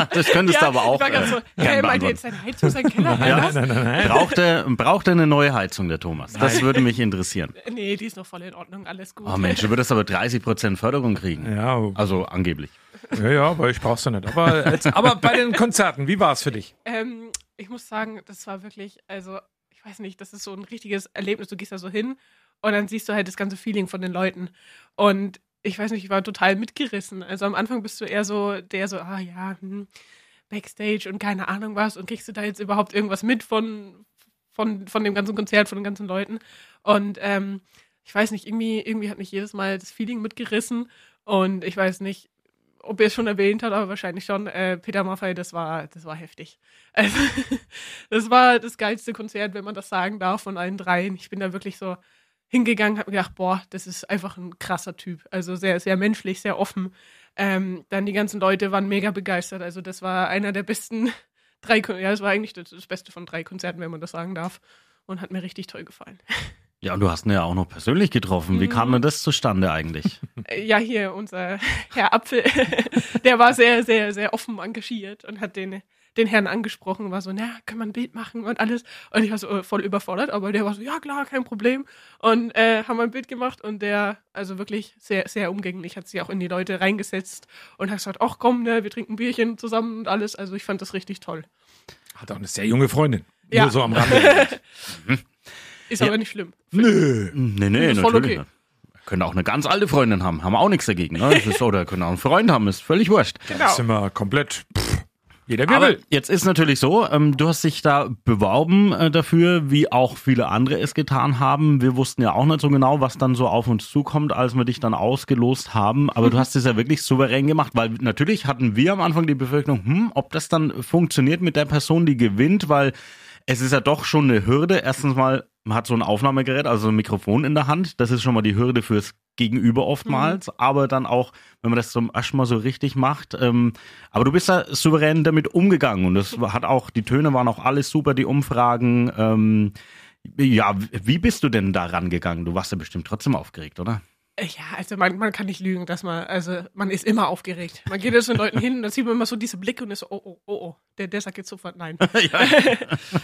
nein. Das könntest ja, du aber auch. Ich war ganz so, hey, meint ihr jetzt seine Heizung, seinen Keller? Nein, nein, nein, nein, nein. Braucht er, braucht er eine neue Heizung, der Thomas? Das nein. würde mich interessieren. Nee, die ist noch voll in Ordnung, alles gut. Oh Mensch, du würdest aber dreißig Prozent Förderung kriegen. Ja. Also angeblich. Ja, ja, aber ich brauch's ja nicht. Aber, aber bei den Konzerten, wie war's für dich? Ähm, ich muss sagen, das war wirklich, also ich weiß nicht, das ist so ein richtiges Erlebnis. Du gehst da so hin und dann siehst du halt das ganze Feeling von den Leuten. Und ich weiß nicht, ich war total mitgerissen. Also am Anfang bist du eher so, der so, ah ja, hm, Backstage und keine Ahnung was. Und kriegst du da jetzt überhaupt irgendwas mit von, von, von dem ganzen Konzert, von den ganzen Leuten? Und ähm, ich weiß nicht, irgendwie, irgendwie hat mich jedes Mal das Feeling mitgerissen. Und ich weiß nicht, ob ihr es schon erwähnt habt, aber wahrscheinlich schon, äh, Peter Maffay, das war, das war heftig. Also, das war das geilste Konzert, wenn man das sagen darf, von allen dreien. Ich bin da wirklich so hingegangen, habe mir gedacht, boah, das ist einfach ein krasser Typ. Also sehr, sehr menschlich, sehr offen. Ähm, dann die ganzen Leute waren mega begeistert. Also das war einer der besten drei, Kon- ja, das war eigentlich das, das Beste von drei Konzerten, wenn man das sagen darf. Und hat mir richtig toll gefallen. Ja, und du hast ihn ja auch noch persönlich getroffen. Wie kam denn das zustande eigentlich? Ja, hier unser Herr Apfel, der war sehr, sehr, sehr offen engagiert und hat den... den Herrn angesprochen, war so, na, kann man ein Bild machen und alles. Und ich war so voll überfordert, aber der war so, ja klar, kein Problem. Und äh, haben wir ein Bild gemacht und der, also wirklich sehr, sehr umgänglich, hat sich auch in die Leute reingesetzt und hat gesagt, ach komm, ne, wir trinken Bierchen zusammen und alles. Also ich fand das richtig toll. Hat auch eine sehr junge Freundin. Ja. Nur so am Rande. Ist ja. Aber nicht schlimm. Nö. Nee, nee, ist voll natürlich okay. Können auch eine ganz alte Freundin haben, haben wir auch nichts dagegen. Ne? Das ist, oder können auch einen Freund haben, ist völlig wurscht. Genau. Das sind wir komplett... Pff. Jeder will. Aber jetzt ist natürlich so, ähm, du hast dich da beworben äh, dafür, wie auch viele andere es getan haben. Wir wussten ja auch nicht so genau, was dann so auf uns zukommt, als wir dich dann ausgelost haben. Aber du hast es ja wirklich souverän gemacht, weil natürlich hatten wir am Anfang die Befürchtung, hm, ob das dann funktioniert mit der Person, die gewinnt, weil es ist ja doch schon eine Hürde. Erstens mal, man hat so ein Aufnahmegerät, also ein Mikrofon in der Hand. Das ist schon mal die Hürde fürs Gegenüber oftmals, mhm. aber dann auch, wenn man das zum ersten Mal so richtig macht. Ähm, aber du bist da souverän damit umgegangen und das hat auch, die Töne waren auch alles super, die Umfragen. Ähm, ja, wie bist du denn da rangegangen? Du warst ja bestimmt trotzdem aufgeregt, oder? Ja, also man, man kann nicht lügen, dass man, also man ist immer aufgeregt. Man geht jetzt mit Leuten hin und dann sieht man immer so diese Blicke und ist so, oh, oh, oh, oh, der, der sagt jetzt sofort nein.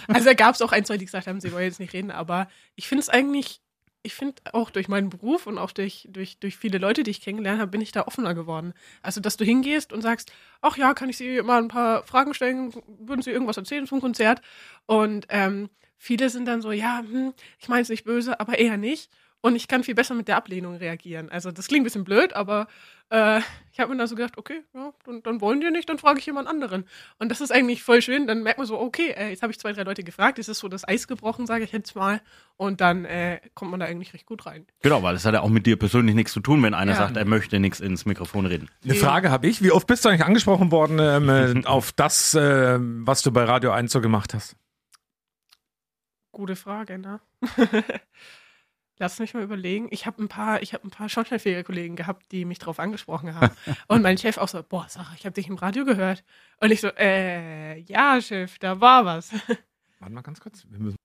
Also da gab es auch ein, zwei, die gesagt haben, sie wollen jetzt nicht reden, aber ich finde es eigentlich, ich finde auch durch meinen Beruf und auch durch, durch, durch viele Leute, die ich kennengelernt habe, bin ich da offener geworden. Also, dass du hingehst und sagst, ach ja, kann ich Sie mal ein paar Fragen stellen? Würden Sie irgendwas erzählen vom Konzert? Und ähm, viele sind dann so, ja, hm, ich meine es nicht böse, aber eher nicht. Und ich kann viel besser mit der Ablehnung reagieren. Also das klingt ein bisschen blöd, aber äh, ich habe mir da so gedacht, okay, ja, dann, dann wollen die nicht, dann frage ich jemand anderen. Und das ist eigentlich voll schön, dann merkt man so, okay, äh, jetzt habe ich zwei, drei Leute gefragt, es ist so das Eis gebrochen, sage ich jetzt mal. Und dann äh, kommt man da eigentlich recht gut rein. Genau, weil es hat ja auch mit dir persönlich nichts zu tun, wenn einer ja. sagt, er möchte nichts ins Mikrofon reden. Eine Frage habe ich, wie oft bist du eigentlich angesprochen worden ähm, auf das, äh, was du bei Radio eins so gemacht hast? Gute Frage, ne? Lass mich mal überlegen. Ich habe ein paar, ich habe ein paar Schornsteinfeger-Kollegen gehabt, die mich drauf angesprochen haben. Und mein Chef auch so, boah, Sarah, ich habe dich im Radio gehört. Und ich so, äh, ja, Chef, da war was. Warte mal ganz kurz. Wir müssen...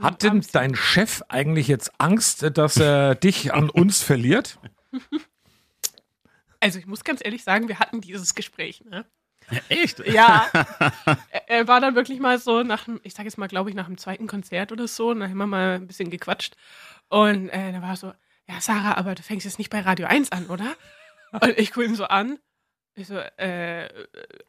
Hat denn dein Chef eigentlich jetzt Angst, dass er dich an uns verliert? Also ich muss ganz ehrlich sagen, wir hatten dieses Gespräch, ne? Ja, echt? Ja. Er war dann wirklich mal so nach, ich sage jetzt mal, glaube ich, nach dem zweiten Konzert oder so, und dann haben wir mal ein bisschen gequatscht. Und äh, da war so, ja, Sarah, aber du fängst jetzt nicht bei Radio eins an, oder? Und ich gucke ihn so an. Ich so, äh,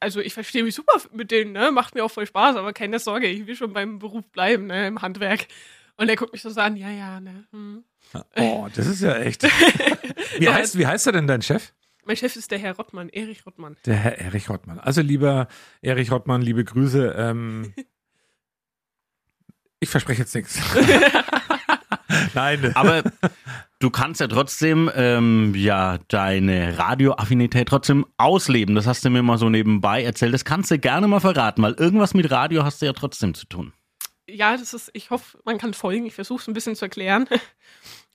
also ich verstehe mich super mit denen, ne? Macht mir auch voll Spaß, aber keine Sorge, ich will schon beim Beruf bleiben, ne? Im Handwerk. Und er guckt mich so an, ja, ja, ne? Hm. Oh, das ist ja echt. Wie heißt, wie heißt er denn, dein Chef? Mein Chef ist der Herr Rottmann, Erich Rottmann. Der Herr Erich Rottmann. Also lieber Erich Rottmann, liebe Grüße. Ähm, ich verspreche jetzt nichts. Nein. Aber du kannst ja trotzdem ähm, ja deine Radioaffinität trotzdem ausleben. Das hast du mir mal so nebenbei erzählt. Das kannst du gerne mal verraten, weil irgendwas mit Radio hast du ja trotzdem zu tun. Ja, das ist. Ich hoffe, man kann folgen. Ich versuche es ein bisschen zu erklären.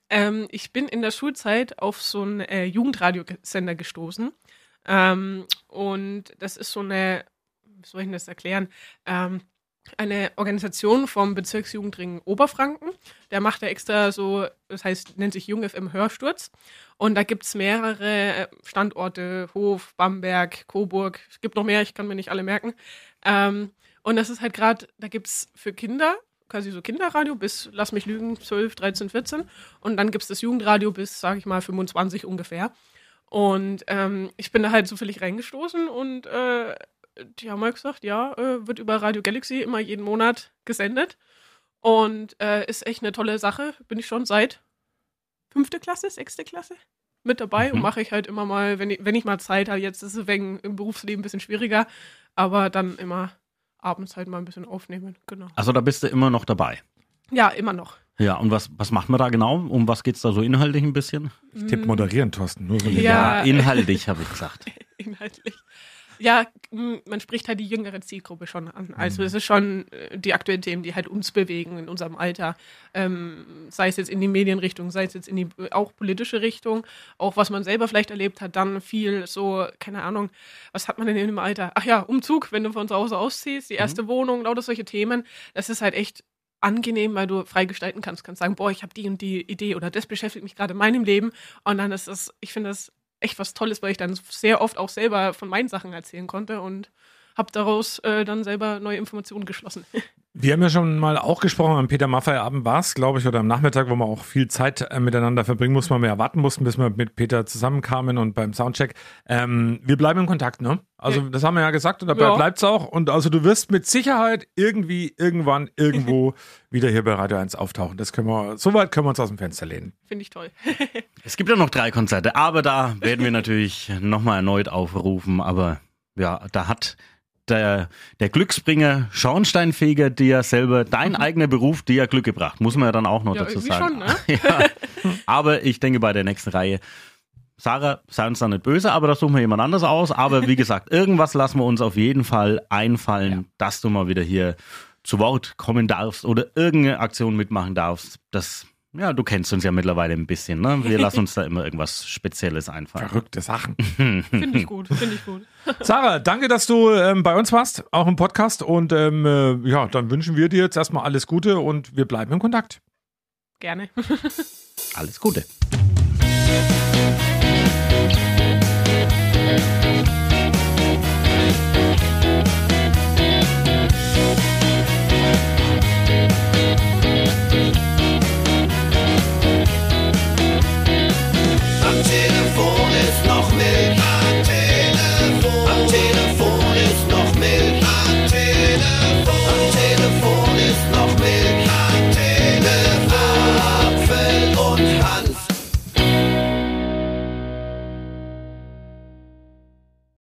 Ähm, ich bin in der Schulzeit auf so einen äh, Jugendradiosender gestoßen. Ähm, und das ist so eine, wie soll ich denn das erklären? Ähm, eine Organisation vom Bezirksjugendring Oberfranken. Der macht ja extra so, das heißt, nennt sich Jung F M Hörsturz. Und da gibt es mehrere Standorte, Hof, Bamberg, Coburg. Es gibt noch mehr, ich kann mir nicht alle merken. Ähm, und das ist halt gerade, da gibt es für Kinder quasi so Kinderradio bis, lass mich lügen, zwölf, dreizehn, vierzehn. Und dann gibt es das Jugendradio bis, sag ich mal, fünfundzwanzig ungefähr. Und ähm, ich bin da halt zufällig reingestoßen und äh, die haben mal gesagt, ja, äh, wird über Radio Galaxy immer jeden Monat gesendet. Und äh, ist echt eine tolle Sache. Bin ich schon seit fünfte Klasse, sechste Klasse mit dabei. Mhm. Und mache ich halt immer mal, wenn ich, wenn ich mal Zeit habe. Jetzt ist es wegen im Berufsleben ein bisschen schwieriger. Aber dann immer abends halt mal ein bisschen aufnehmen. Genau. Also da bist du immer noch dabei? Ja, immer noch. Ja, und was, was macht man da genau? Um was geht es da so inhaltlich ein bisschen? Ich tippe moderieren, Thorsten. Nur so ja. ja, inhaltlich habe ich gesagt. Inhaltlich. Ja, man spricht halt die jüngere Zielgruppe schon an. Also es ist schon die aktuellen Themen, die halt uns bewegen in unserem Alter. Ähm, sei es jetzt in die Medienrichtung, sei es jetzt in die auch politische Richtung, auch was man selber vielleicht erlebt hat, dann viel so, keine Ahnung, was hat man denn in dem Alter? Ach ja, Umzug, wenn du von zu Hause ausziehst, die erste mhm. Wohnung, lauter solche Themen. Das ist halt echt angenehm, weil du frei gestalten kannst. Du kannst sagen, boah, ich habe die und die Idee oder das beschäftigt mich gerade in meinem Leben. Und dann ist das, ich finde das echt was Tolles, weil ich dann sehr oft auch selber von meinen Sachen erzählen konnte und habe daraus äh, dann selber neue Informationen geschlossen. Wir haben ja schon mal auch gesprochen am Peter Maffay Abend war es, glaube ich, oder am Nachmittag, wo man auch viel Zeit äh, miteinander verbringen musste, man mehr warten mussten, bis wir mit Peter zusammenkamen und beim Soundcheck. Ähm, wir bleiben in Kontakt, ne? Also ja. Das haben wir ja gesagt und dabei ja. bleibt es auch. Und also du wirst mit Sicherheit irgendwie, irgendwann, irgendwo wieder hier bei Radio eins auftauchen. Das können wir, soweit können wir uns aus dem Fenster lehnen. Finde ich toll. Es gibt ja noch drei Konzerte, aber da werden wir natürlich nochmal erneut aufrufen. Aber ja, da hat der, der Glücksbringer Schornsteinfeger dir selber, dein mhm. eigener Beruf, dir Glück gebracht. Muss man ja dann auch noch ja, dazu sagen. Schon, ne? Ja. Aber ich denke bei der nächsten Reihe, Sarah, sei uns da nicht böse, aber das suchen wir jemand anders aus. Aber wie gesagt, irgendwas lassen wir uns auf jeden Fall einfallen, ja. dass du mal wieder hier zu Wort kommen darfst oder irgendeine Aktion mitmachen darfst. Das, ja, du kennst uns ja mittlerweile ein bisschen, ne? Wir lassen uns da immer irgendwas Spezielles einfallen. Verrückte Sachen. Finde ich gut, finde ich gut. Sarah, danke, dass du ähm, bei uns warst, auch im Podcast. Und ähm, äh, ja, dann wünschen wir dir jetzt erstmal alles Gute und wir bleiben in Kontakt. Gerne. Alles Gute.